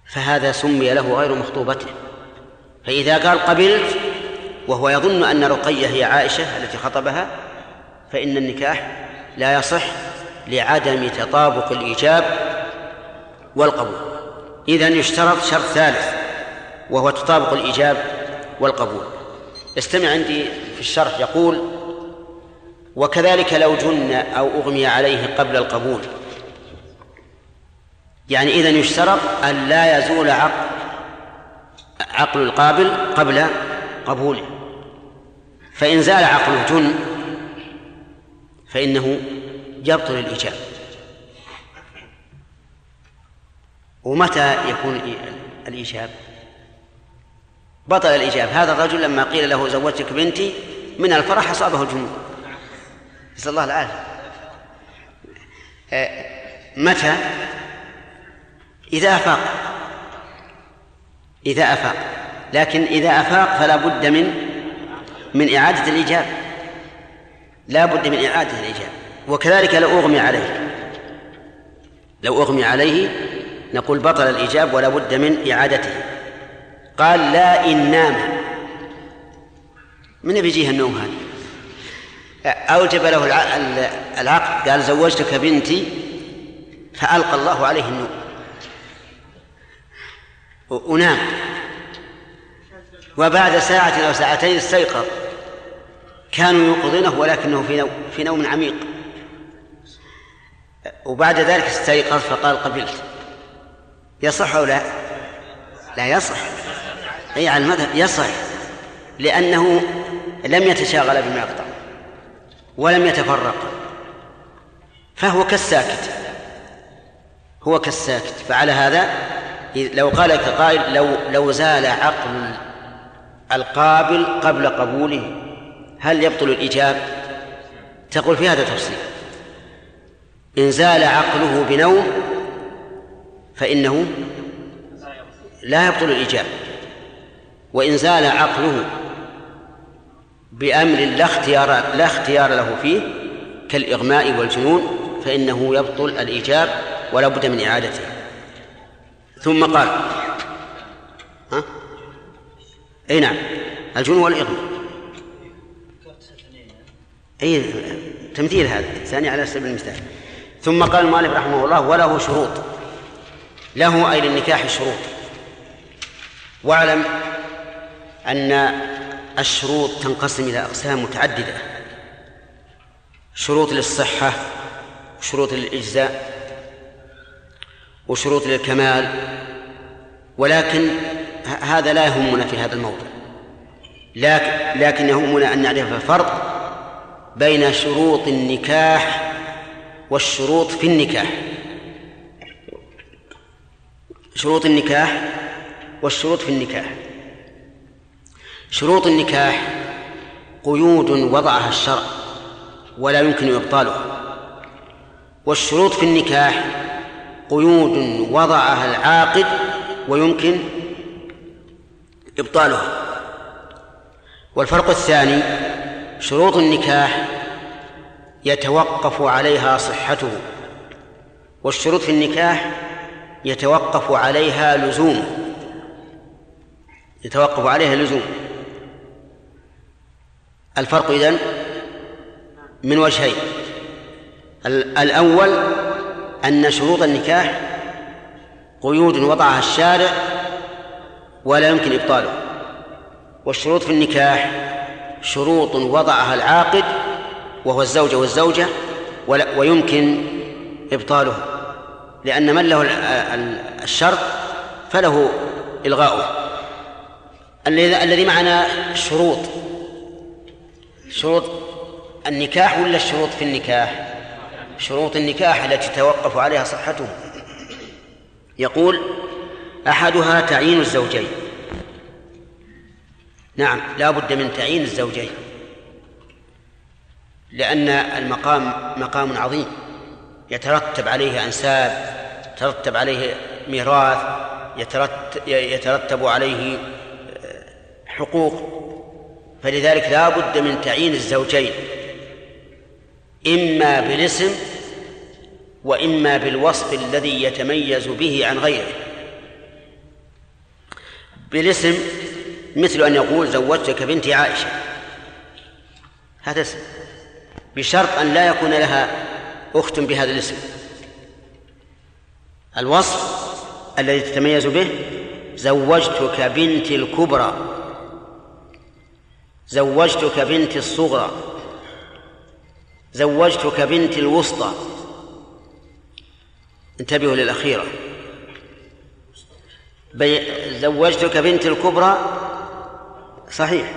فهذا سمي له غير مخطوبته، فإذا قال قبلت وهو يظن أن رقية هي عائشة التي خطبها فإن النكاح لا يصح لعدم تطابق الإيجاب والقبول. إذن يشترط شرط ثالث وهو تطابق الإيجاب والقبول. استمع عندي في الشرح، يقول: وكذلك لو جن أو أغمي عليه قبل القبول، يعني إذن يشترط أن لا يزول عقل القابل قبل قبوله، فإن زال عقله جن فإنه يبطل الإيجاب. ومتى يكون الإيجاب؟ بطل الإيجاب. هذا الرجل لما قيل له زوجتك بنتي من الفرح أصابه الجنون، نسأل الله العافية. متى؟ إذا أفاق. لكن إذا أفاق فلا بد من إعادة الإيجاب، لا بد من إعادة الإيجاب. وكذلك لو أغمي عليه نقول بطل الإيجاب ولا بد من إعادته. قال: لا إن نام. من يجيه النوم هذا؟ أوجب له العقد، قال زوجتك بنتي فألقى الله عليه النوم ونام، وبعد ساعة أو ساعتين استيقظ، كانوا يوقظونه ولكنه في نوم عميق، وبعد ذلك استيقظ فقال قبلت. يصح أو لا؟ لا يصح. أي على المذهب يصح، لأنه لم يتشاغل بما يقطع ولم يتفرق، فهو كالساكت، هو كالساكت. فعلى هذا لو قال كقائل لو زال عقل القابل قبل قبوله هل يبطل الإيجاب؟ تقول في هذا تفصيل: إن زال عقله بنوم فإنه لا يبطل الإيجاب، وإن زال عقله بأمر لا اختيار له فيه كالإغماء والجنون فإنه يبطل الإيجاب ولا بد من إعادته. ثم قال أي نعم الجنون والإغماء، أي تمثيل هذا ثاني على سبيل المثال. ثم قال المؤلف رحمه الله: وله شروط، له أي للنكاح شروط. واعلم أن الشروط تنقسم إلى أقسام متعددة: شروط للصحة، وشروط للإجزاء، وشروط للكمال، ولكن هذا لا يهمنا في هذا الموضوع، لكن يهمنا أن نعرف الفرق بين شروط النكاح والشروط في النكاح. شروط النكاح والشروط في النكاح. شروط النكاح قيود وضعها الشرع ولا يمكن إبطالها، والشروط في النكاح قيود وضعها العاقد ويمكن إبطالها. والفرق الثاني: شروط النكاح يتوقف عليها صحته، والشروط في النكاح يتوقف عليها لزومه، يتوقف عليها لزوم. الفرق إذن من وجهين: الأول أن شروط النكاح قيود وضعها الشارع ولا يمكن إبطاله، والشروط في النكاح شروط وضعها العاقد وهو الزوج والزوجة ويمكن إبطاله، لأن من له الشرط فله إلغاؤه. الذي معنا شروط النكاح ولا الشروط في النكاح؟ شروط النكاح التي توقف عليها صحته، يقول أحدها تعيين الزوجين. نعم لا بد من تعيين الزوجين، لأن المقام مقام عظيم يترتب عليه أنساب، يترتب عليه ميراث، يترتب عليه حقوق، فلذلك لا بد من تعيين الزوجين إما بالاسم وإما بالوصف الذي يتميز به عن غيره. بالاسم مثل أن يقول زوجتك بنتي عائشة، هذا اسم، بشرط أن لا يكون لها أخت بهذا الاسم. الوصف الذي تتميز به زوجتك بنتي الكبرى، زوجتك بنتي الصغرى، زوجتك بنتي الوسطى. انتبهوا للأخيرة، زوجتك بنتي الكبرى صحيح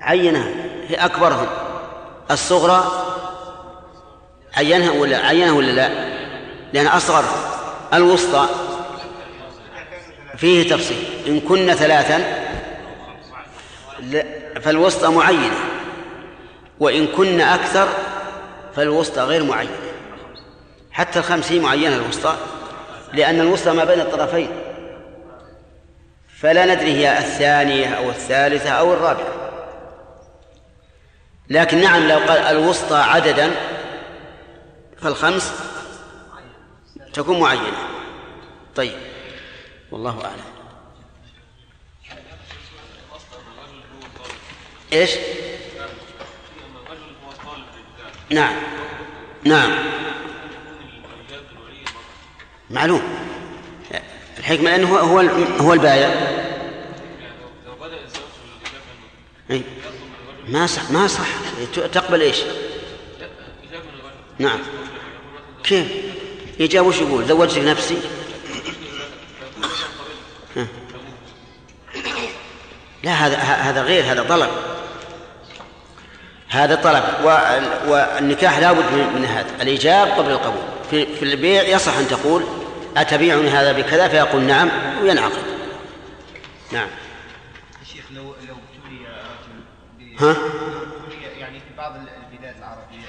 عينها، هي أكبرهم. الصغرى عينها ولا لا؟ لأن أصغر. الوسطى فيه تفصيل، إن كنا ثلاثا فالوسطى معينة، وإن كنا أكثر فالوسطى غير معينة، حتى الخمسين معينة الوسطى، لأن الوسطى ما بين الطرفين، فلا ندري هي الثانية أو الثالثة أو الرابعة. لكن نعم لو قال الوسطى عددا فالخمس تكون معينة. طيب والله أعلم. إيش؟ نعم نعم معلوم. الحكمة أنه هو البايع. ما صح تقبل إيش؟ نعم كيف يجاب؟ وش يقول؟ زوجتك نفسي لا، هذا غير، هذا طلب، هذا طلب. والنكاح لا بد من هذا الإجاب قبل القبول. في البيع يصح أن تقول أتبيعني هذا بكذا، فيقول نعم وينعقد. نعم الشيخ لو ابتلي رجل يعني في بعض البلاد العربية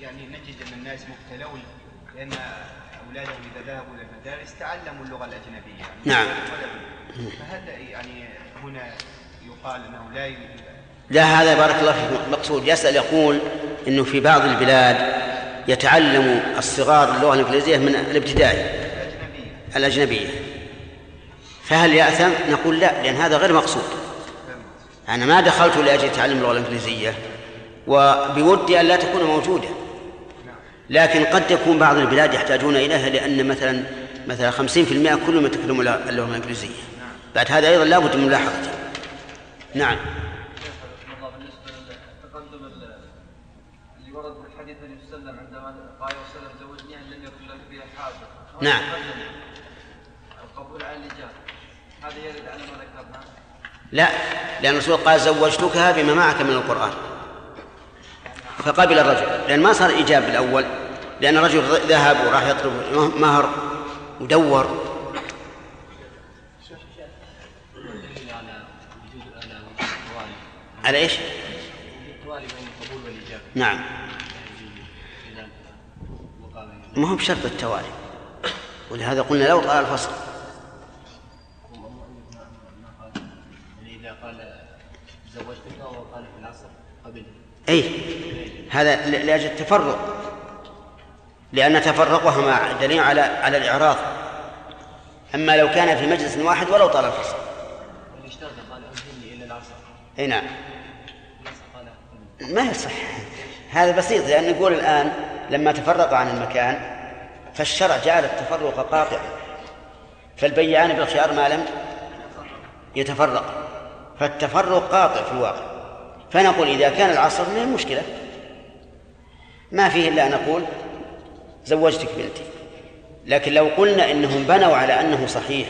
يعني نجد أن الناس مبتلون، لأن أولادهم إذا ذهبوا إلى المدارس تعلموا اللغة الأجنبية يعني. نعم فهذا يعني هنا يقال أنه لا هذا بارك الله فيكم. مقصود يسأل يقول أنه في بعض البلاد يتعلم الصغار اللغة الإنجليزية من الابتدائي الأجنبية، فهل يأثم؟ نقول لا، لأن هذا غير مقصود. أنا ما دخلت لأجل تعلم اللغة الإنجليزية، وبودي أن لا تكون موجودة، لكن قد يكون بعض البلاد يحتاجون إليها، لأن مثلا 50% كلهم يتكلم اللغة الإنجليزية. بعد هذا أيضا لا بد من ملاحظته. نعم نعم القبول على الإجابة هذا يرد على ما ذكرنا؟ لا، لأن الرسول قال زوجتكها بما معك من القرآن، فقبل الرجل، لأن ما صار إجابة الأول، لأن الرجل ذهب وراح يطلب مهر ودور. على إيش؟ نعم ما هو بشرط التوالي، ولهذا قلنا لو طال الفصل. إذا قال زوجتك أو قال في العصر قبل. أي هذا لأجل التفرق، لأن تفرقهما دليل على الإعراض. أما لو كان في مجلس واحد ولو طال الفصل. والاشتغل قال أمهلني إلى العصر. أي نعم. ما يصح هذا، بسيط، لأن نقول الآن لما تفرق عن المكان فالشرع جعل التفرق قاطعا، فالبيعان بالخيار ما لم يتفرق، فالتفرق قاطع في الواقع. فنقول إذا كان العصر من المشكلة ما فيه إلا أن نقول زوجتك بنتي. لكن لو قلنا إنهم بنوا على أنه صحيح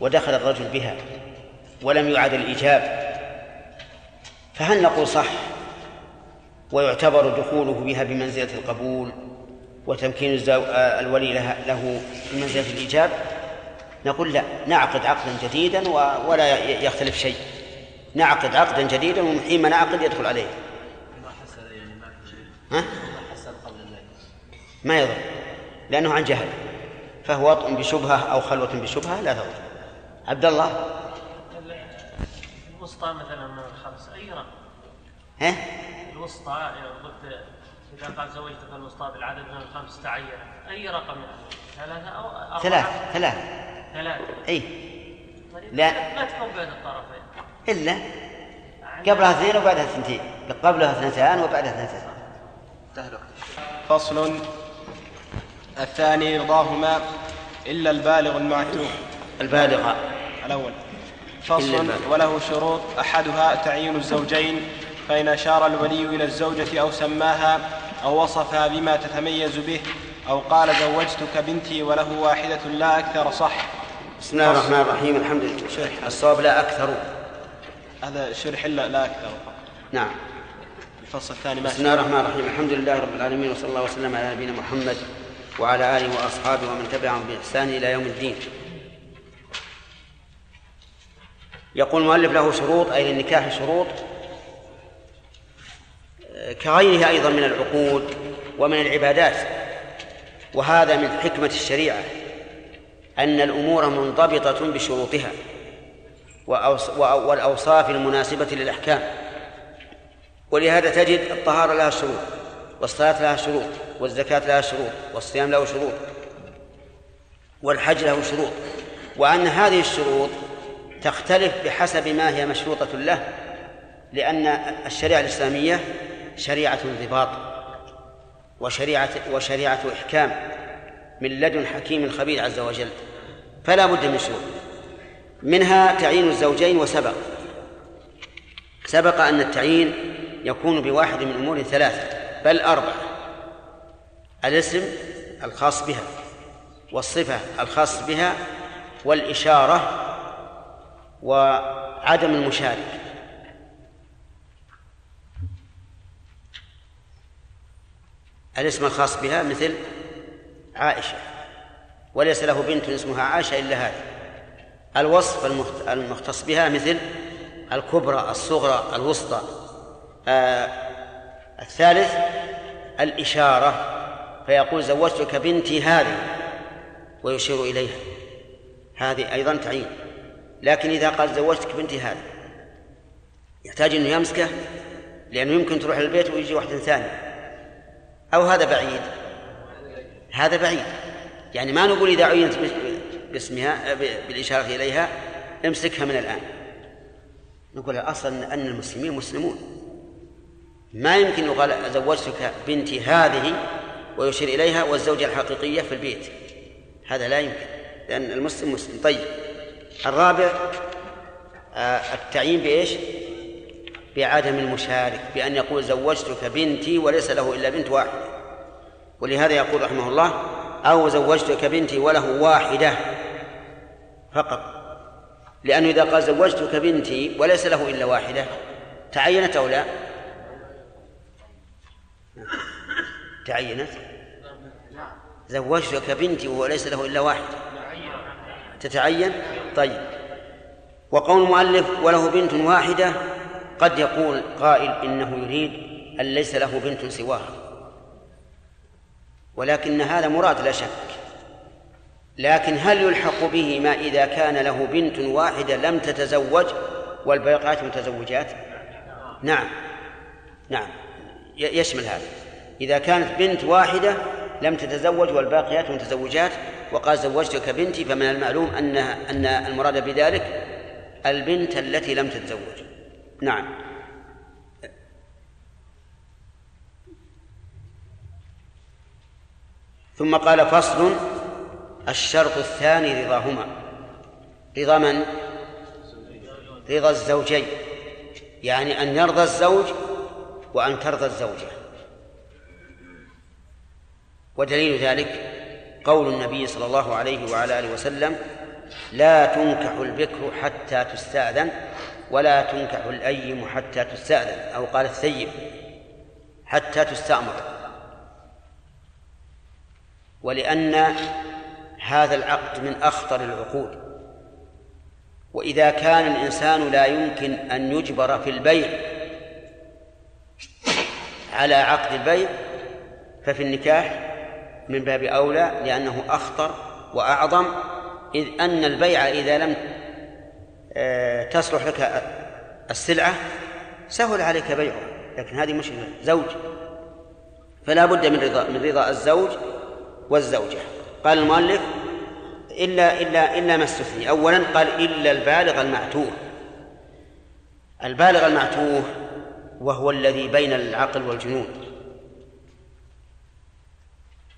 ودخل الرجل بها ولم يعد الإجابة، فهل نقول صح ويعتبر دخوله بها بمنزلة القبول وتمكين الولي له منزلة الإيجاب، نقول لا، نعقد عقدا جديدا ولا يختلف شيء، نعقد عقدا جديدا وحينما نعقد يدخل عليه. ما يضر لأنه عن جهل، فهو وطء بشبهة أو خلوة بشبهة لا تضر. عبد الله الوسطى مثلا من الخمس أي رقم؟ الوسطى قلت إذا قال زوجتك الوسطى بالعدد من الخمس تعين أي رقم؟ ثلاثة أو أربعة؟ ثلاثة. أي لا تكون بين الطرفين إلا قبلها اثنين وبعدها اثنتين، قبلها اثنتان وبعدها اثنتان. فصل الثاني رضاهما إلا البالغ المعتوه. البالغ الأول. فصل وله شروط، أحدها تعيين الزوجين، فإن أشار الولي إلى الزوجة أو سماها أو وصفها بما تتميز به أو قال زوجتك بنتي وله واحدة لا أكثر صح. بسم الله الرحمن الرحيم. الحمد لله. الصواب لا أكثر، هذا شرح لا أكثر. نعم. الفصل الثاني. بسم الله الرحمن الرحيم. الحمد لله رب العالمين، وصلى الله وسلم على نبينا محمد وعلى آله وأصحابه ومن تبعهم بإحسان إلى يوم الدين. يقول المؤلف له شروط، أي للنكاح شروط كغيرها أيضا من العقود ومن العبادات، وهذا من حكمة الشريعة أن الأمور منضبطة بشروطها والأوصاف المناسبة للأحكام، ولهذا تجد الطهارة لها شروط، والصلاة لها شروط، والزكاة لها شروط، والصيام له شروط، والحج له شروط، وأن هذه الشروط تختلف بحسب ما هي مشروطة له، لأن الشريعة الإسلامية شريعة انضباط وشريعة إحكام من لدن حكيم خبير عز وجل، فلا بد من شروط، منها تعيين الزوجين. سبق أن التعيين يكون بواحد من أمور ثلاثة بل أربعة: الاسم الخاص بها، والصفة الخاص بها، والإشارة، وعدم المشارك. الاسم الخاص بها مثل عائشة، وليس له بنت اسمها عائشة إلا هذه. الوصف المختص بها مثل الكبرى، الصغرى، الوسطى. الثالث الإشارة، فيقول زوجتك بنتي هذه ويشير إليها، هذه أيضا تعين. لكن إذا قال زوجتك بنتي هذه يحتاج أنه يمسكه، لأنه يمكن تروح للبيت ويجي واحد ثاني، أو هذا بعيد، هذا بعيد، يعني ما نقول إذا عينت باسمها بالإشارة إليها امسكها من الآن، نقول الأصل أن المسلمين مسلمون، ما يمكن يقال زوجتك بنتي هذه ويشير إليها والزوجة الحقيقية في البيت، هذا لا يمكن، لأن المسلم مسلم. طيب. الرابع التعيين بإيش؟ بعدم المشارك، بأن يقول زوجتك بنتي وليس له إلا بنت واحدة، ولهذا يقول رحمه الله أو زوجتك بنتي وله واحدة فقط، لأنه إذا قال زوجتك بنتي وليس له إلا واحدة تعينت أو لا؟ تعينت. زوجتك بنتي وليس له إلا واحدة تتعين. طيب. وقول المؤلف وله بنت واحدة، قد يقول قائل إنه يريد أن ليس له بنت سواها، ولكن هذا مراد لا شك، لكن هل يلحق به ما إذا كان له بنت واحدة لم تتزوج والباقيات متزوجات؟ نعم، نعم، يشمل هذا. إذا كانت بنت واحدة لم تتزوج والباقيات متزوجات وقال زوجتك بنتي، فمن المعلوم أن المراد بذلك البنت التي لم تتزوج. نعم. ثم قال فصل الشرط الثاني رضاهما. رضا من؟ رضا الزوجين، يعني أن يرضى الزوج وأن ترضى الزوجة. ودليل ذلك قول النبي صلى الله عليه وعلى آله وسلم: لا تنكح البكر حتى تستأذن، ولا تنكح الأيم حتى تستأذن، أو قال الثيب حتى تستأمر. ولأن هذا العقد من أخطر العقود. وإذا كان الإنسان لا يمكن أن يجبر في البيع على عقد البيع ففي النكاح من باب أولى، لأنه أخطر وأعظم، إذ أن البيع إذا لم تصلح لك السلعة سهل عليك بيعه، لكن هذه مشكلة زوج، فلا بد من رضا الزوج والزوجة. قال المؤلف إلا ما استثني. أولا قال إلا البالغ المعتوه. البالغ المعتوه وهو الذي بين العقل والجنون،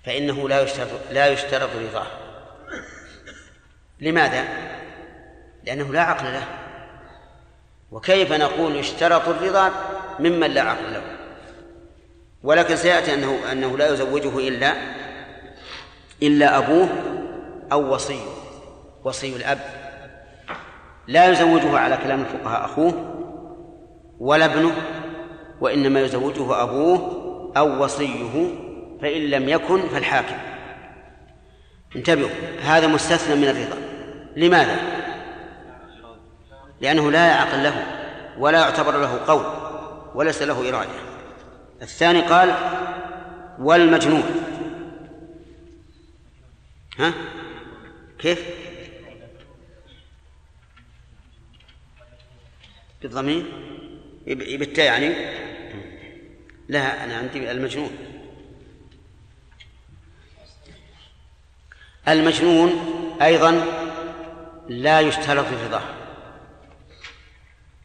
فإنه لا يشترط رضاه. لماذا؟ لأنه لا عقل له، وكيف نقول يشترط الرضا ممن لا عقل له؟ ولكن سيأتي أنه لا يزوجه إلا أبوه أو وصي الأب، لا يزوجه على كلام الفقهاء أخوه ولا ابنه، وإنما يزوجه أبوه أو وصيه، فإن لم يكن فالحاكم. انتبهوا، هذا مستثنى من الرضا. لماذا؟ لأنه لا يعقل له ولا يعتبر له قول وليس له إرادة. الثاني قال والمجنون. ها كيف؟ بالضمير بالتاء يعني؟ لا، أنا عندي المجنون. المجنون أيضا لا يشترط رضاه،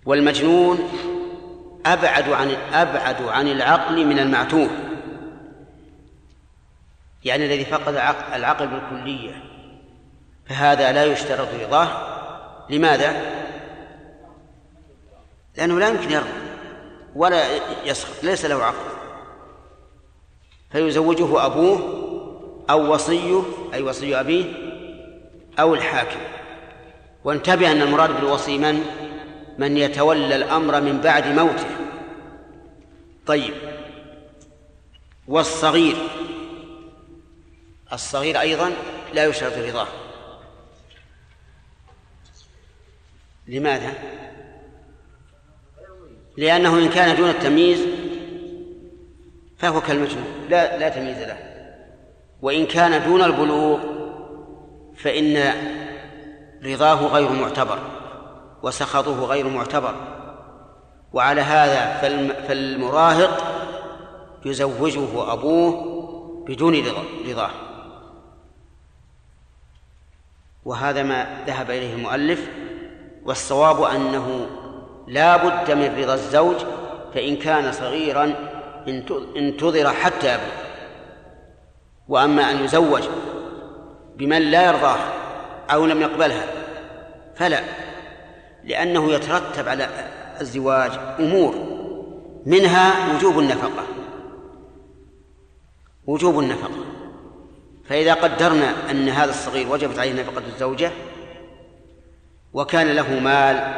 والمجنون أبعد عن العقل من المعتوه، يعني الذي فقد العقل بالكلية، فهذا لا يشترط رضاه. لماذا؟ لأنه لا يمكن يرضى ولا يسخط، ليس له عقل، فيزوجه أبوه أو وصيه، أي وصي أبيه أو الحاكم. وانتبه أن المراد بالوصي من يتولى الأمر من بعد موته. طيب، والصغير أيضا لا يشترط رضاه. لماذا؟ لأنه إن كان دون التمييز فهو كالمجنون، لا تمييز له، وإن كان دون البلوغ فإن رضاه غير معتبر وسخطه غير معتبر. وعلى هذا فالمراهق يزوجه أبوه بدون رضاه، وهذا ما ذهب إليه المؤلف. والصواب أنه لا بد من رضا الزوج، فإن كان صغيرا انتظر حتى أبوه. وأما أن يزوج بمن لا يرضاه أو لم يقبلها فلا، لأنه يترتب على الزواج أمور، منها وجوب النفقة. فإذا قدرنا أن هذا الصغير وجبت عليه نفقة الزوجة وكان له مال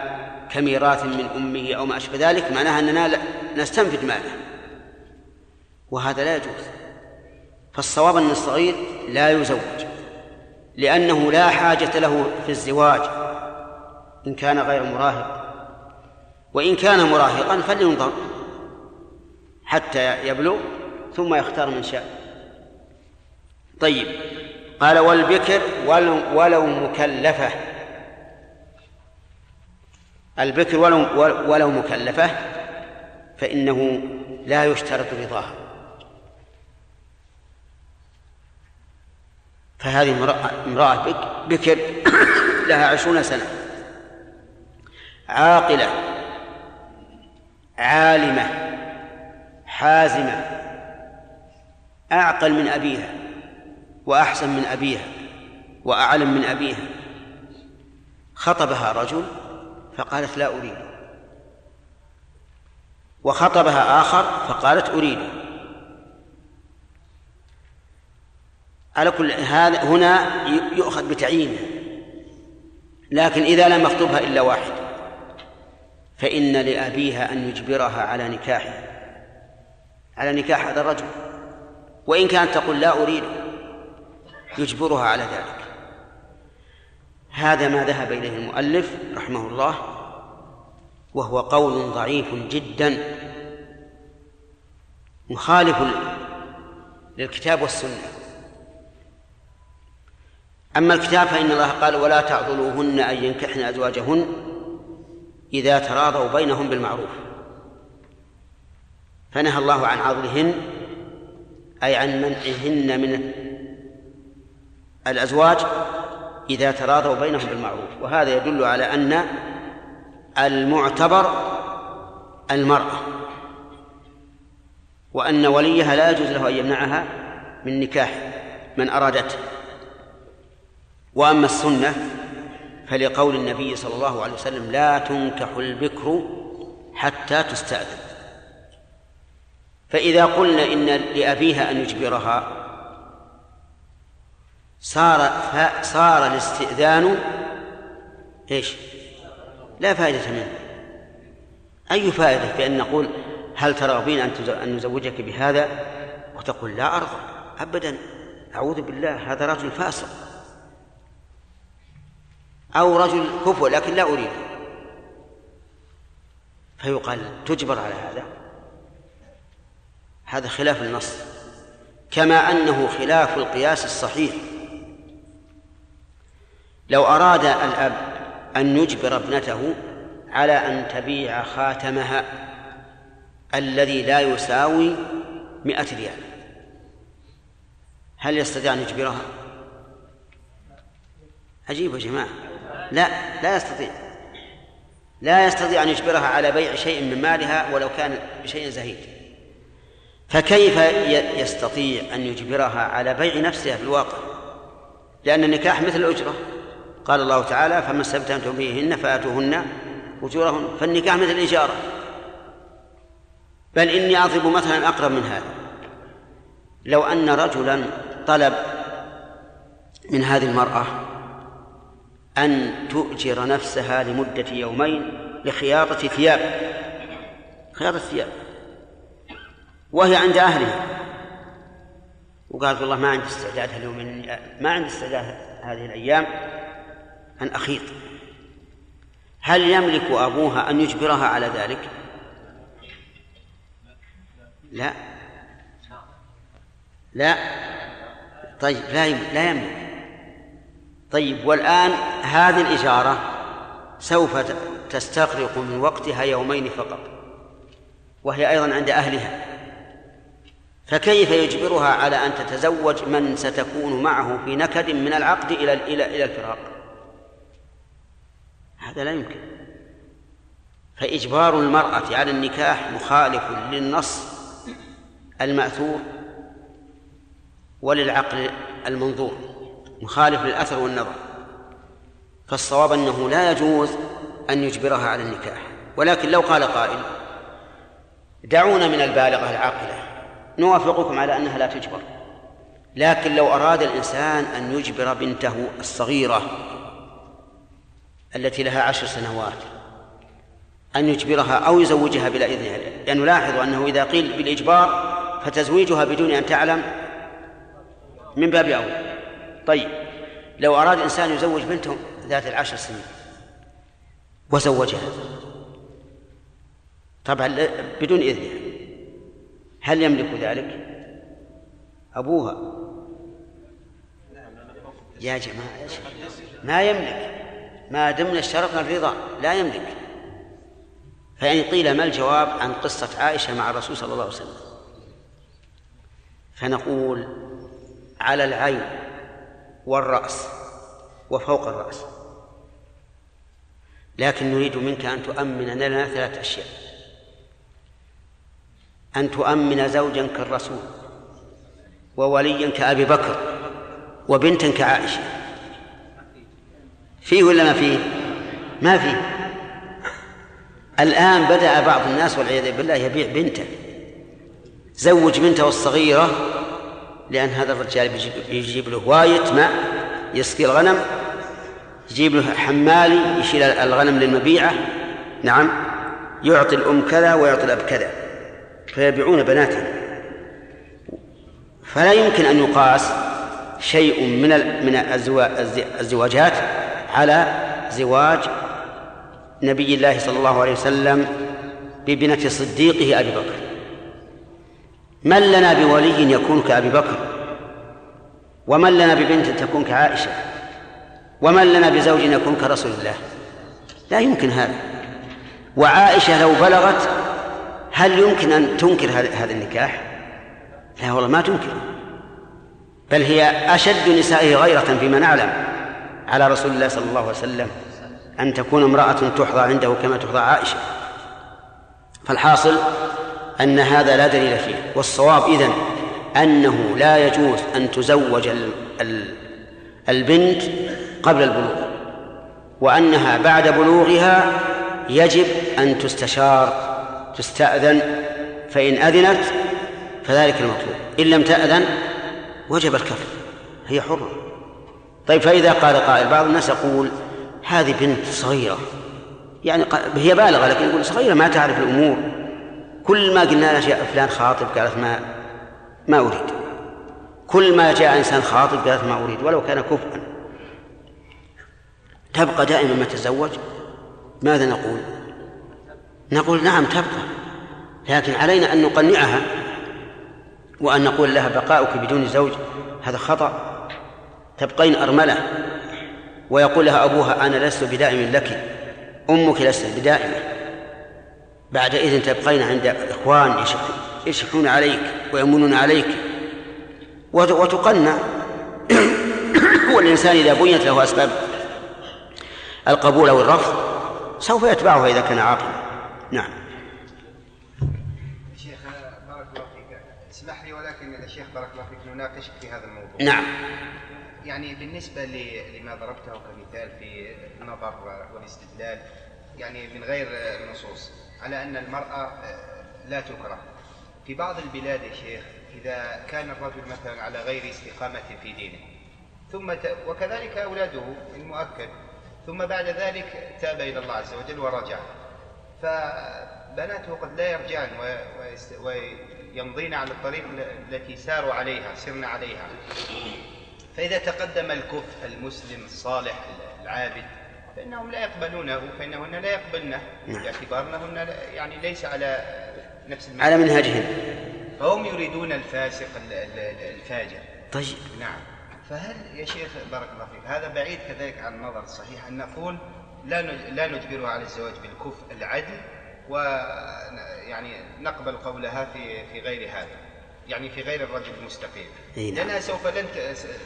كميراث من أمه أو ما أشبه ذلك، معناها أننا نستنفد ماله، وهذا لا يجوز. فالصواب أن الصغير لا يزوج، لأنه لا حاجة له في الزواج إن كان غير مراهق، وإن كان مراهقا فلينظر حتى يبلغ ثم يختار من شاء. طيب، قال والبكر ولو مكلفة. البكر ولو مكلفة فإنه لا يشترط رضاها، فهذه امرأة بكر لها 20 سنة، عاقلة عالمة حازمة، أعقل من أبيها وأحسن من أبيها وأعلم من أبيها. خطبها رجل فقالت لا أريده، وخطبها آخر فقالت أريده. على كل هذا هنا يؤخذ بتعيينه، لكن إذا لم يخطبها إلا واحد فإن لأبيها أن يجبرها على نكاح هذا الرجل، وإن كانت تقول لا أريده، يجبرها على ذلك. هذا ما ذهب إليه المؤلف رحمه الله، وهو قول ضعيف جدا مخالف للكتاب والسنة. أما الكتاب فإن الله قال: ولا تعضلوهن أن ينكحن أزواجهن إذا تراضوا بينهم بالمعروف، فنهى الله عن عضلهن أي عن منعهن من الأزواج إذا تراضوا بينهم بالمعروف. وهذا يدل على أن المعتبر المرأة، وأن وليها لا يجوز له أن يمنعها من نكاح من أرادته. وأما السنة فلقول النبي صلى الله عليه وسلم: لا تنكح البكر حتى تستأذن. فإذا قلنا إن لأبيها أن يجبرها صار الاستئذان إيش؟ لا فائدة منه. أي فائدة بأن نقول: هل ترغبين أن نزوجك بهذا؟ وتقول: لا أرغب أبدا، أعوذ بالله، هذا رجل فاسق أو رجل كفو لكن لا أريد. فيقال: تجبر على هذا؟ هذا خلاف النص، كما أنه خلاف القياس الصحيح. لو أراد الأب أن يجبر ابنته على أن تبيع خاتمها الذي لا يساوي 100 ريال، هل يستطيع أن يجبرها؟ عجيب يا جماعة، لا يستطيع، لا يستطيع أن يجبرها على بيع شيء من مالها ولو كان بشيء زهيد، فكيف يستطيع أن يجبرها على بيع نفسها في الواقع؟ لأن النكاح مثل الأجرة، قال الله تعالى: فما استمتعتم بهن فآتوهن أجورهن. فالنكاح مثل الإجارة، بل إني أضرب مثلا أقرب من هذا. لو أن رجلا طلب من هذه المرأة أن تؤجر نفسها لمدة 2 يومين لخياطة ثياب، خياطة ثياب، وهي عند أهلها، وقالت: والله ما عندي استعداد اليوم، ما عندي استعداد هذه الأيام أن أخيط، هل يملك أبوها أن يجبرها على ذلك؟ لا. طيب، لا يملك. طيب، والآن هذه الإجارة سوف تستغرق من وقتها 2 يوم فقط، وهي أيضا عند أهلها، فكيف يجبرها على أن تتزوج من ستكون معه في نكد من العقد إلى الفراق؟ هذا لا يمكن. فإجبار المرأة على النكاح مخالف للنص المأثور وللعقل المنظور، مخالف للأثر والنظر. فالصواب أنه لا يجوز أن يجبرها على النكاح. ولكن لو قال قائل: دعونا من البالغة العاقلة، نوافقكم على أنها لا تجبر، لكن لو أراد الإنسان أن يجبر بنته الصغيرة التي لها 10 سنوات أن يجبرها أو يزوجها بلا إذنها، لأنه لاحظ أنه إذا قيل بالإجبار فتزويجها بدون أن تعلم من باب أول. طيب، لو أراد إنسان يزوج بنته ذات 10 سنين وزوجها طبعا بدون إذنها، هل يملك ذلك أبوها؟ يا جماعة، ما يملك ما دمنا اشترطنا الرضا، لا يملك. فإن قيل: ما الجواب عن قصة عائشة مع الرسول صلى الله عليه وسلم؟ فنقول: على العين والرأس وفوق الرأس، لكن نريد منك أن تؤمن لنا 3 أشياء: أن تؤمن زوجا كالرسول، ووليا كأبي بكر، وبنتا كعائشة. فيه ولا ما فيه؟ ما فيه. الآن بدأ بعض الناس والعياذ بالله يبيع بنته، زوج بنته الصغيرة، لأن هذا الرجال يجيب له واية ماء يسقي الغنم، يجيب له حمالي يشيل الغنم للمبيعة، نعم، يعطي الأم كذا ويعطي الأب كذا، فيبيعون بناتهم. فلا يمكن أن يقاس شيء من الزواجات على زواج نبي الله صلى الله عليه وسلم ببنة صديقه أبي بكر. من لنا بولي يكون كأبي بكر، ومن لنا ببنت تكون كعائشة، ومن لنا بزوج يكون كرسول الله؟ لا يمكن هذا. وعائشة لو بلغت هل يمكن أن تنكر هذا النكاح؟ لا والله ما تنكر، بل هي أشد نسائه غيرة فيما نعلم على رسول الله صلى الله عليه وسلم أن تكون امرأة تحظى عنده كما تحظى عائشة. فالحاصل أن هذا لا دليل فيه، والصواب إذن أنه لا يجوز أن تزوج البنت قبل البلوغ، وأنها بعد بلوغها يجب أن تستشار تستأذن، فإن أذنت فذلك المطلوب، إن لم تأذن وجب الكفر، هي حرة. طيب فإذا قال قائل، بعض الناس يقول هذه بنت صغيرة، يعني هي بالغة لكن يقول صغيرة ما تعرف الأمور، كل ما قلنا لها جاء فلان خاطب قالت ما أريد، كل ما جاء إنسان خاطب قالت ما أريد ولو كان كفؤا. تبقى دائما ما تتزوج؟ ماذا نقول؟ نقول نعم تبقى، لكن علينا أن نقنعها وأن نقول لها بقاؤك بدون زوج هذا خطأ، تبقين أرملة. ويقول لها أبوها أنا لست بدائم لك، أمك لست بدائمة، بعدئذ تبقين عند إخوان يشحون عليك ويمنون عليك، وتقنع. والإنسان إذا بينت له أسباب القبول أو الرفض سوف يتبعها إذا كان عاقلا. نعم. الشيخ بارك الله فيك، اسمح لي ولكن الشيخ بارك الله فيك نناقشك في هذا الموضوع. نعم. يعني بالنسبة لما ضربته كمثال في النظر والاستدلال، يعني من غير النصوص، على أن المرأة لا تكره في بعض البلاد يا شيخ، إذا كان الرجل مثلا على غير استقامة في دينه ثم وكذلك أولاده المؤكد، ثم بعد ذلك تاب إلى الله عز وجل ورجع، فبناته قد لا يرجعن ويمضين على الطريق التي ساروا عليها سرنا عليها. فإذا تقدم الكفء المسلم الصالح العابد فإنهم لا يقبلونه، فإنهن لا يقبلنه باعتبارهن يعني ليس على نفس على منهجهم، فهم يريدون الفاسق الفاجر. طيب نعم. فهل يا شيخ بارك الله فيك هذا بعيد كذلك عن النظر الصحيح أن نقول لا نجبرها على الزواج بالكفء العدل، ويعني نقبل قولها في غير هذا، يعني في غير الرجل المستقيم؟ لأنها سوف لن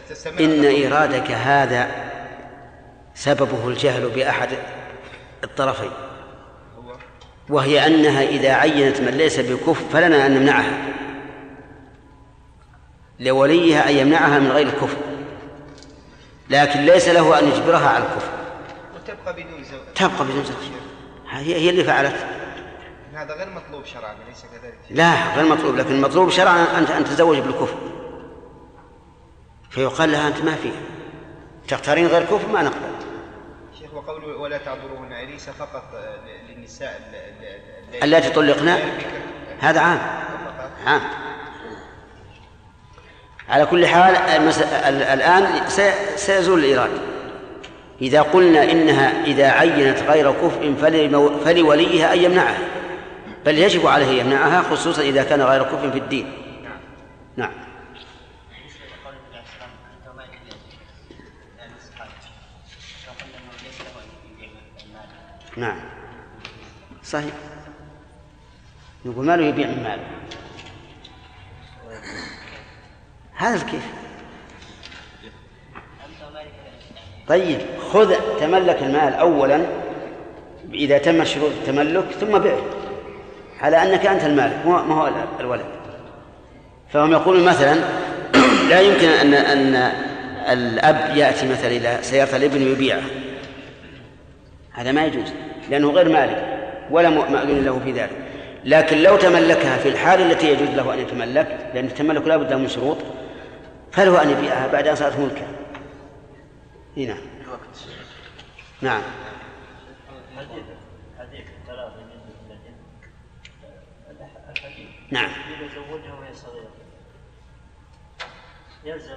تستمر. إن إرادك هذا سببه الجهل بأحد الطرفين، وهي أنها إذا عينت من ليس بكفء فلنا أن نمنعها، لوليها أن يمنعها من غير الكفء، لكن ليس له أن يجبرها على الكفء، تبقى بدون زوج. هي اللي فعلت. هذا غير مطلوب شرعا ليس كذلك؟ لا غير مطلوب، لكن المطلوب شرعا أن تزوج بالكفء، فيقال لها أنت ما فيه تختارين غير كفء ما نقبل. شيخ وقوله ولا تعذروهن أليس فقط للنساء التي طلقنا؟ هذا عام. على كل حال الآن سيزول الإرادة. إذا قلنا إنها إذا عينت غير كفء فلوليها أن يمنعها، بل يجب عليه يمنعها خصوصا إذا كان غير كفء في الدين. نعم. نعم صحيح. نقول ماله يبيع من ماله، هذا كيف؟ طيب خذ تملك المال أولا، إذا تم شروط التملك ثم بيعه على أنك أنت المالك ما هو الولد. فهم يقولون مثلا لا يمكن أن الأب يأتي مثلا إلى سيارة الابن ويبيعه، هذا ما يجوز لأنه غير مالك ولا مأذون له في ذلك. لكن لو تملكها في الحال التي يجوز له أن يتملك، لأن التملك لا بد من شروط، فله أن يبيعها بعد أن صارت ملكه. هنا نعم. هذيك الثلاثة نعم يزوجها وهي صغيرة يلزم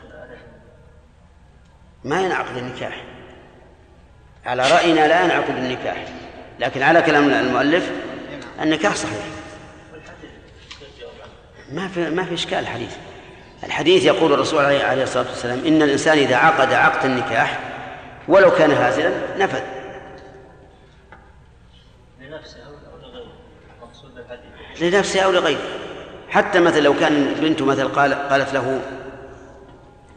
ما ينعقد النكاح. على رأينا لا ينعقد النكاح، لكن على كلام المؤلف النكاح صحيح، ما في إشكال. الحديث يقول الرسول عليه الصلاة والسلام: إن الإنسان إذا عقد عقد النكاح ولو كان هازلا نفذ. لنفسه أو لغيره. حتى مثل لو كان بنته مثل قالت له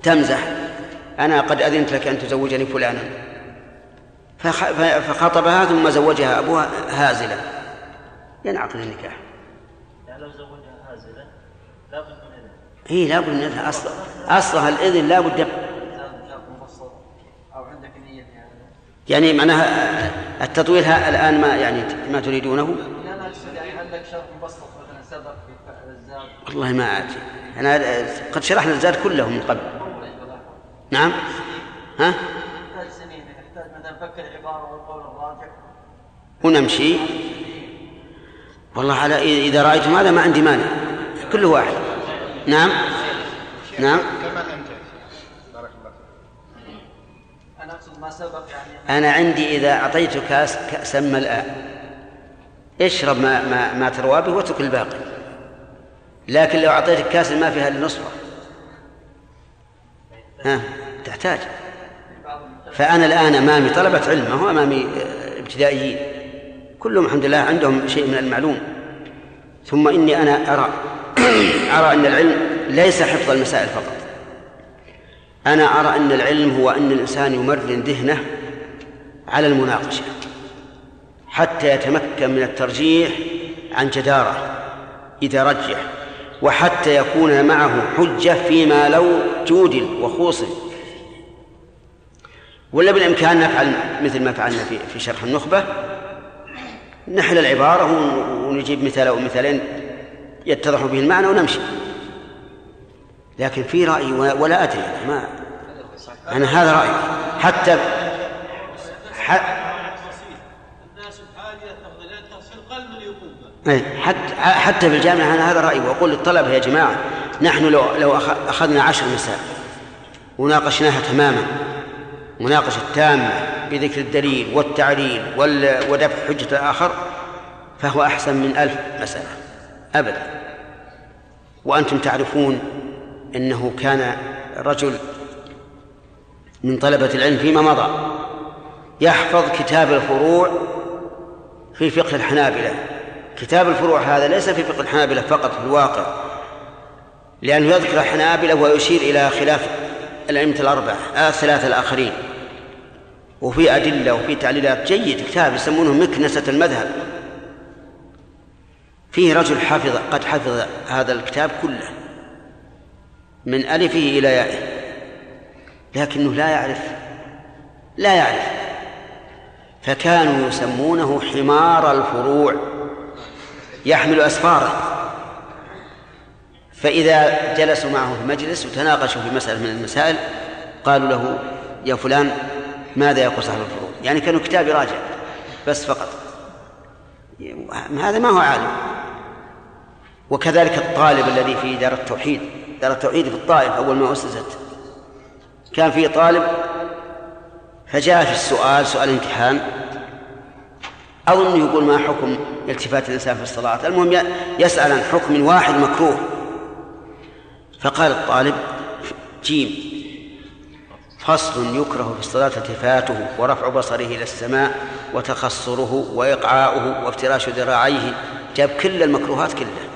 تمزح: أنا قد أذنت لك أن تزوجني فلانا، فخطبها ثم زوجها أبوها هازلة، ينعقد النكاح. لو زوجها هازلة لا بد من إذن. إيه لا بد من إذن، أصلها الإذن لا بد. أو عندك نية يعني معناها التطويل الآن ما تريدونه؟ والله ما أعرف، أنا قد شرحنا الزاد كله من قبل. نعم. ها؟ ونمشي. والله على إذا رأيتم هذا ما عندي مانع، كل واحد. نعم. نعم. أنا عندي إذا أعطيت كأسا ملأ اشرب ما تروى به واترك الباقي، لكن لو أعطيتك كاس ما فيها للنصفة تحتاج. فأنا الآن أمامي طلبة علم، هو أمامي ابتدائيين كلهم الحمد لله عندهم شيء من المعلوم، ثم إني أنا أرى أن العلم ليس حفظ المسائل فقط. أنا أرى أن العلم هو أن الإنسان يمرن ذهنه على المناقشة حتى يتمكن من الترجيح عن جدارة إذا رجح، وحتى يكون معه حجة فيما لو جودل وخوصل. ولا بالإمكان نفعل مثل ما فعلنا في شرح النخبة، نحل العبارة ونجيب مثال أو مثالين يتضح به المعنى ونمشي. لكن في رأي ولا أدري أنا هذا رأيي. حتى في الجامعة أنا هذا رأيي، وأقول للطلبة: يا جماعة، نحن لو أخذنا 10 مسائل وناقشناها تماما مناقشة تامة بذكر الدليل والتعليل ودفع حجة الآخر، فهو أحسن من 1000 مسألة أبدا. وأنتم تعرفون أنه كان رجل من طلبة العلم فيما مضى يحفظ كتاب الفروع في فقه الحنابلة. كتاب الفروع هذا ليس في فقه الحنابلة فقط في الواقع، لأنه يذكر الحنابلة ويشير إلى خلاف الأئمة الثلاثة الآخرين، وفي أدلة وفي تعليلات. جيد، كتاب يسمونه مكنسة المذهب. فيه رجل قد حفظ هذا الكتاب كله من ألفه إلى يائه، لكنه لا يعرف، فكانوا يسمونه حمار الفروع، يحمل أسفاره. فإذا جلسوا معه في مجلس وتناقشوا في مسألة من المسائل قالوا له: يا فلان، ماذا يقول صاحب الفروع؟ يعني كانوا كتاب يراجع بس فقط. هذا ما هو عالم. وكذلك الطالب الذي في دار التوحيد في الطائف أول ما أسست، كان فيه طالب فجاء في سؤال امتحان، أظن يقول: ما حكم التفات الإنسان في الصلاة؟ المهم يسأل عن حكم واحد مكروه. فقال الطالب: جيم، فصل يكره في الصلاة التفاته ورفع بصره إلى السماء وتخصره وإقعاؤه وافتراش ذراعيه. جاب كل المكروهات كلها،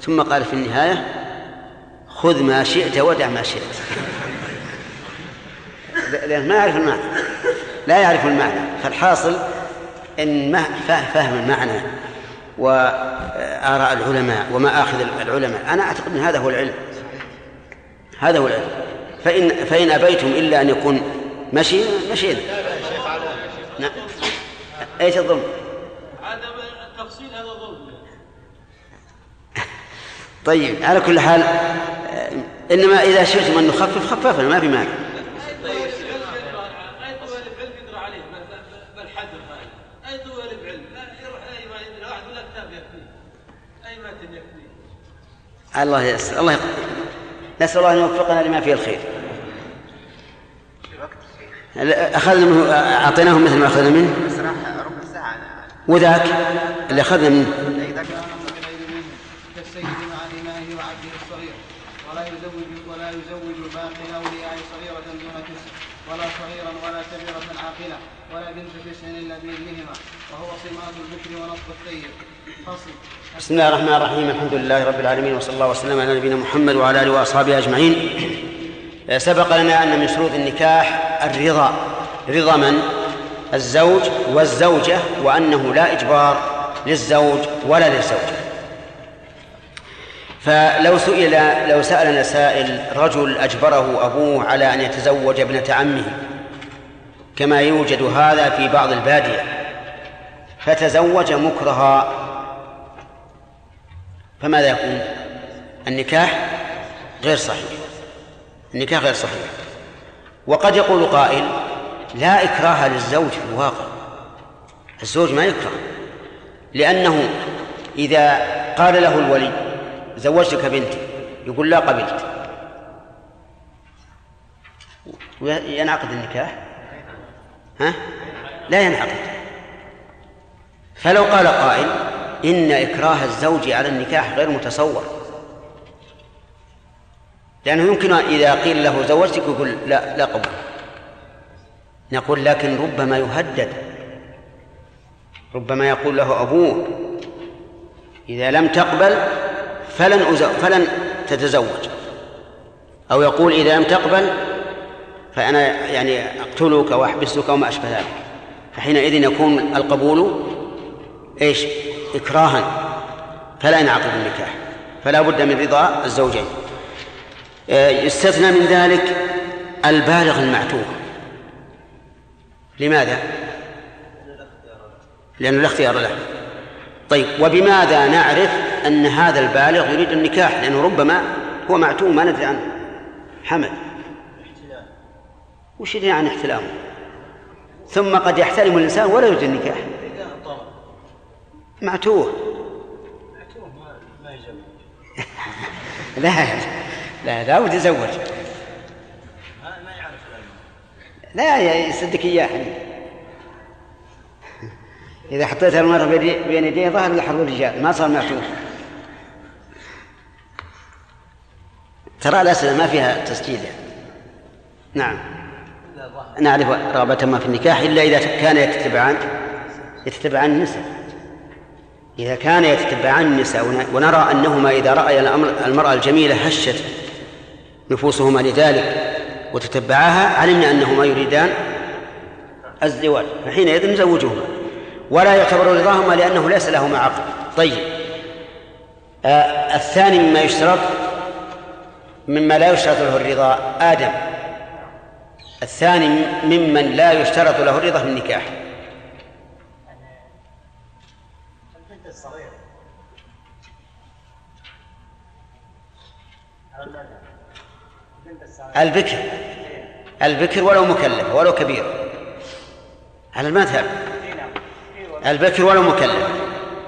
ثم قال في النهاية: خذ ما شئت ودع ما شئت. لأنه لا يعرف المعنى. فالحاصل إن فهم المعنى وآراء العلماء وما آخذ العلماء، أنا أعتقد أن هذا هو العلم. فإن أبيتم إلا أن يكون مشي. نعم. أيش الظلم؟ عدم التفصيل هذا ظلم. طيب، على كل حال، إنما إذا شئتم أن نخفف خففنا، ما في مانع. الله يسر. الله يقدر. نسأل الله أن يوفقنا لما فيه الخير. أخذنا منه، أعطيناهم مثل ما أخذنا منه. وذاك اللي أخذنا منه ولا صغيرا ولا كبيرة عاقلة ولا بنت تسع إلا بإذنهما، وهو صمات البكر ونصب الطيب. فصل. بسم الله الرحمن الرحيم، الحمد لله رب العالمين، وصلى الله وسلم على نبينا محمد وعلى آله وأصحابه أجمعين. سبق لنا أن من شروط النكاح الرضا، رضا من؟ الزوج والزوجة، وأنه لا إجبار للزوج ولا للزوجة. لو سألنا سائل رجل أجبره أبوه على أن يتزوج ابنة عمه كما يوجد هذا في بعض البادية، فتزوج مكرها، فماذا يكون؟ النكاح غير صحيح، النكاح غير صحيح. وقد يقول قائل: لا إكراه للزوج في الواقع، الزوج ما يكره، لأنه إذا قال له الولي: زوجتك بنتي، يقول: لا قبلت، وينعقد النكاح؟ ها؟ لا ينعقد. فلو قال قائل: إن إكراه الزوج على النكاح غير متصور، لأنه يمكن إذا قيل له زوجتك يقول: لا قبل. نقول: لكن ربما يهدد، ربما يقول له أبوه: إذا لم تقبل فلن تتزوج، أو يقول: إذا لم تقبل فأنا أقتلك وأحبسك وما أشبه ذلك. فحينئذ يكون القبول إيش؟ إكراها، فلا ينعقد النكاح، فلا بد من رضا الزوجين. يستثنى من ذلك البالغ المعتوه. لماذا؟ لأنه لا اختيار له. طيب، وبماذا نعرف أن هذا البالغ يريد النكاح؟ لأنه ربما هو معتوه ما ندري عنه. حمد، وش يدري عن احتلامه؟ ثم قد يحتلم الإنسان ولا يريد النكاح، معتوه. لا لا يتزوج، لا يصدق إياه. إذا حطيت المرأة بين يديه ظهر لحظ الرجال، ما صار معتوه. ترى الأسئلة ما فيها تسجيل يعني. نعم، نعرف رغبتهما في النكاح إلا إذا كان يتتبعان النساء. إذا كان يتتبعان النساء ونرى أنهما إذا رأي المرأة الجميلة هشت نفوسهما لذلك وتتبعاها، علمنا أنهما يريدان الزواج، فحينئذ نزوجهما، ولا يعتبر رضاهما لأنه ليس لهما عقل. طيب، الثاني مما يشترط، مما لا يشترط له الرضا، آدم. الثاني ممن لا يشترط له الرضا في النكاح البنت الصغيرة. البكر ولو مكلف ولو كبير، على المذهب البكر ولو مكلف.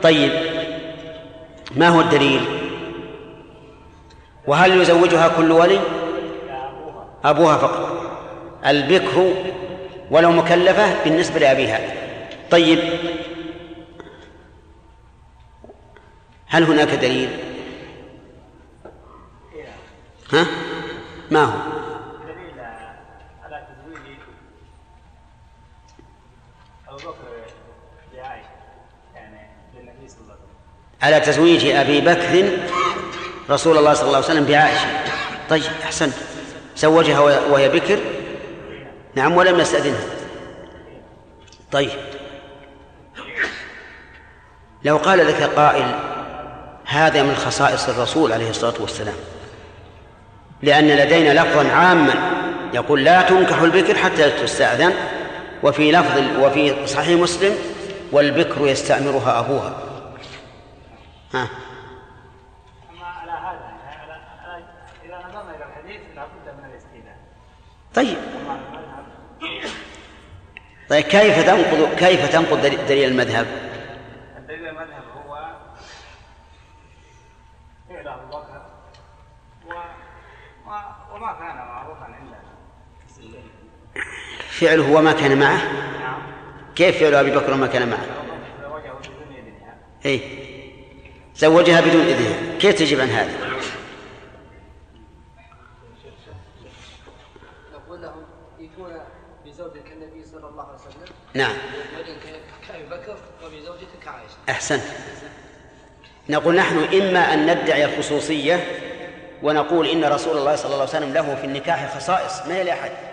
طيب، ما هو الدليل؟ وهل يزوجها كل ولي؟ أبوها فقط. البكر ولو مكلفة بالنسبة لأبيها. طيب، هل هناك دليل؟ ها؟ ما هو؟ دليل على تزويج أبو بكر لعائشة، للنبي صلى الله عليه وسلم، على تزويج أبي بكر رسول الله صلى الله عليه وسلم بعائشة. طيب، أحسنت، زوجها وهي بكر، نعم، ولم نستأذنها. طيب، لو قال لك قائل: هذا من خصائص الرسول عليه الصلاة والسلام، لأن لدينا لفظا عاما يقول: لا تنكح البكر حتى تستأذن، وفي لفظ وفي صحيح مسلم: والبكر يستأمرها أبوها. ها، طيب كيف تنقض دليل المذهب؟ دليل المذهب هو فعل أبو بكر وما كان معروفا عندنا فعله وما كان معه. كيف فعل أبي بكر وما كان معه؟ زوجها بدون إذنها. كيف تجيب عن هذا؟ نقول لهم يكون بزوجك النبي صلى الله عليه وسلم. نعم. كأبي بكر وبزوجتك عائشة. أحسنت. نقول نحن إما أن ندعي الخصوصية ونقول إن رسول الله صلى الله عليه وسلم له في النكاح خصائص ما لأحد.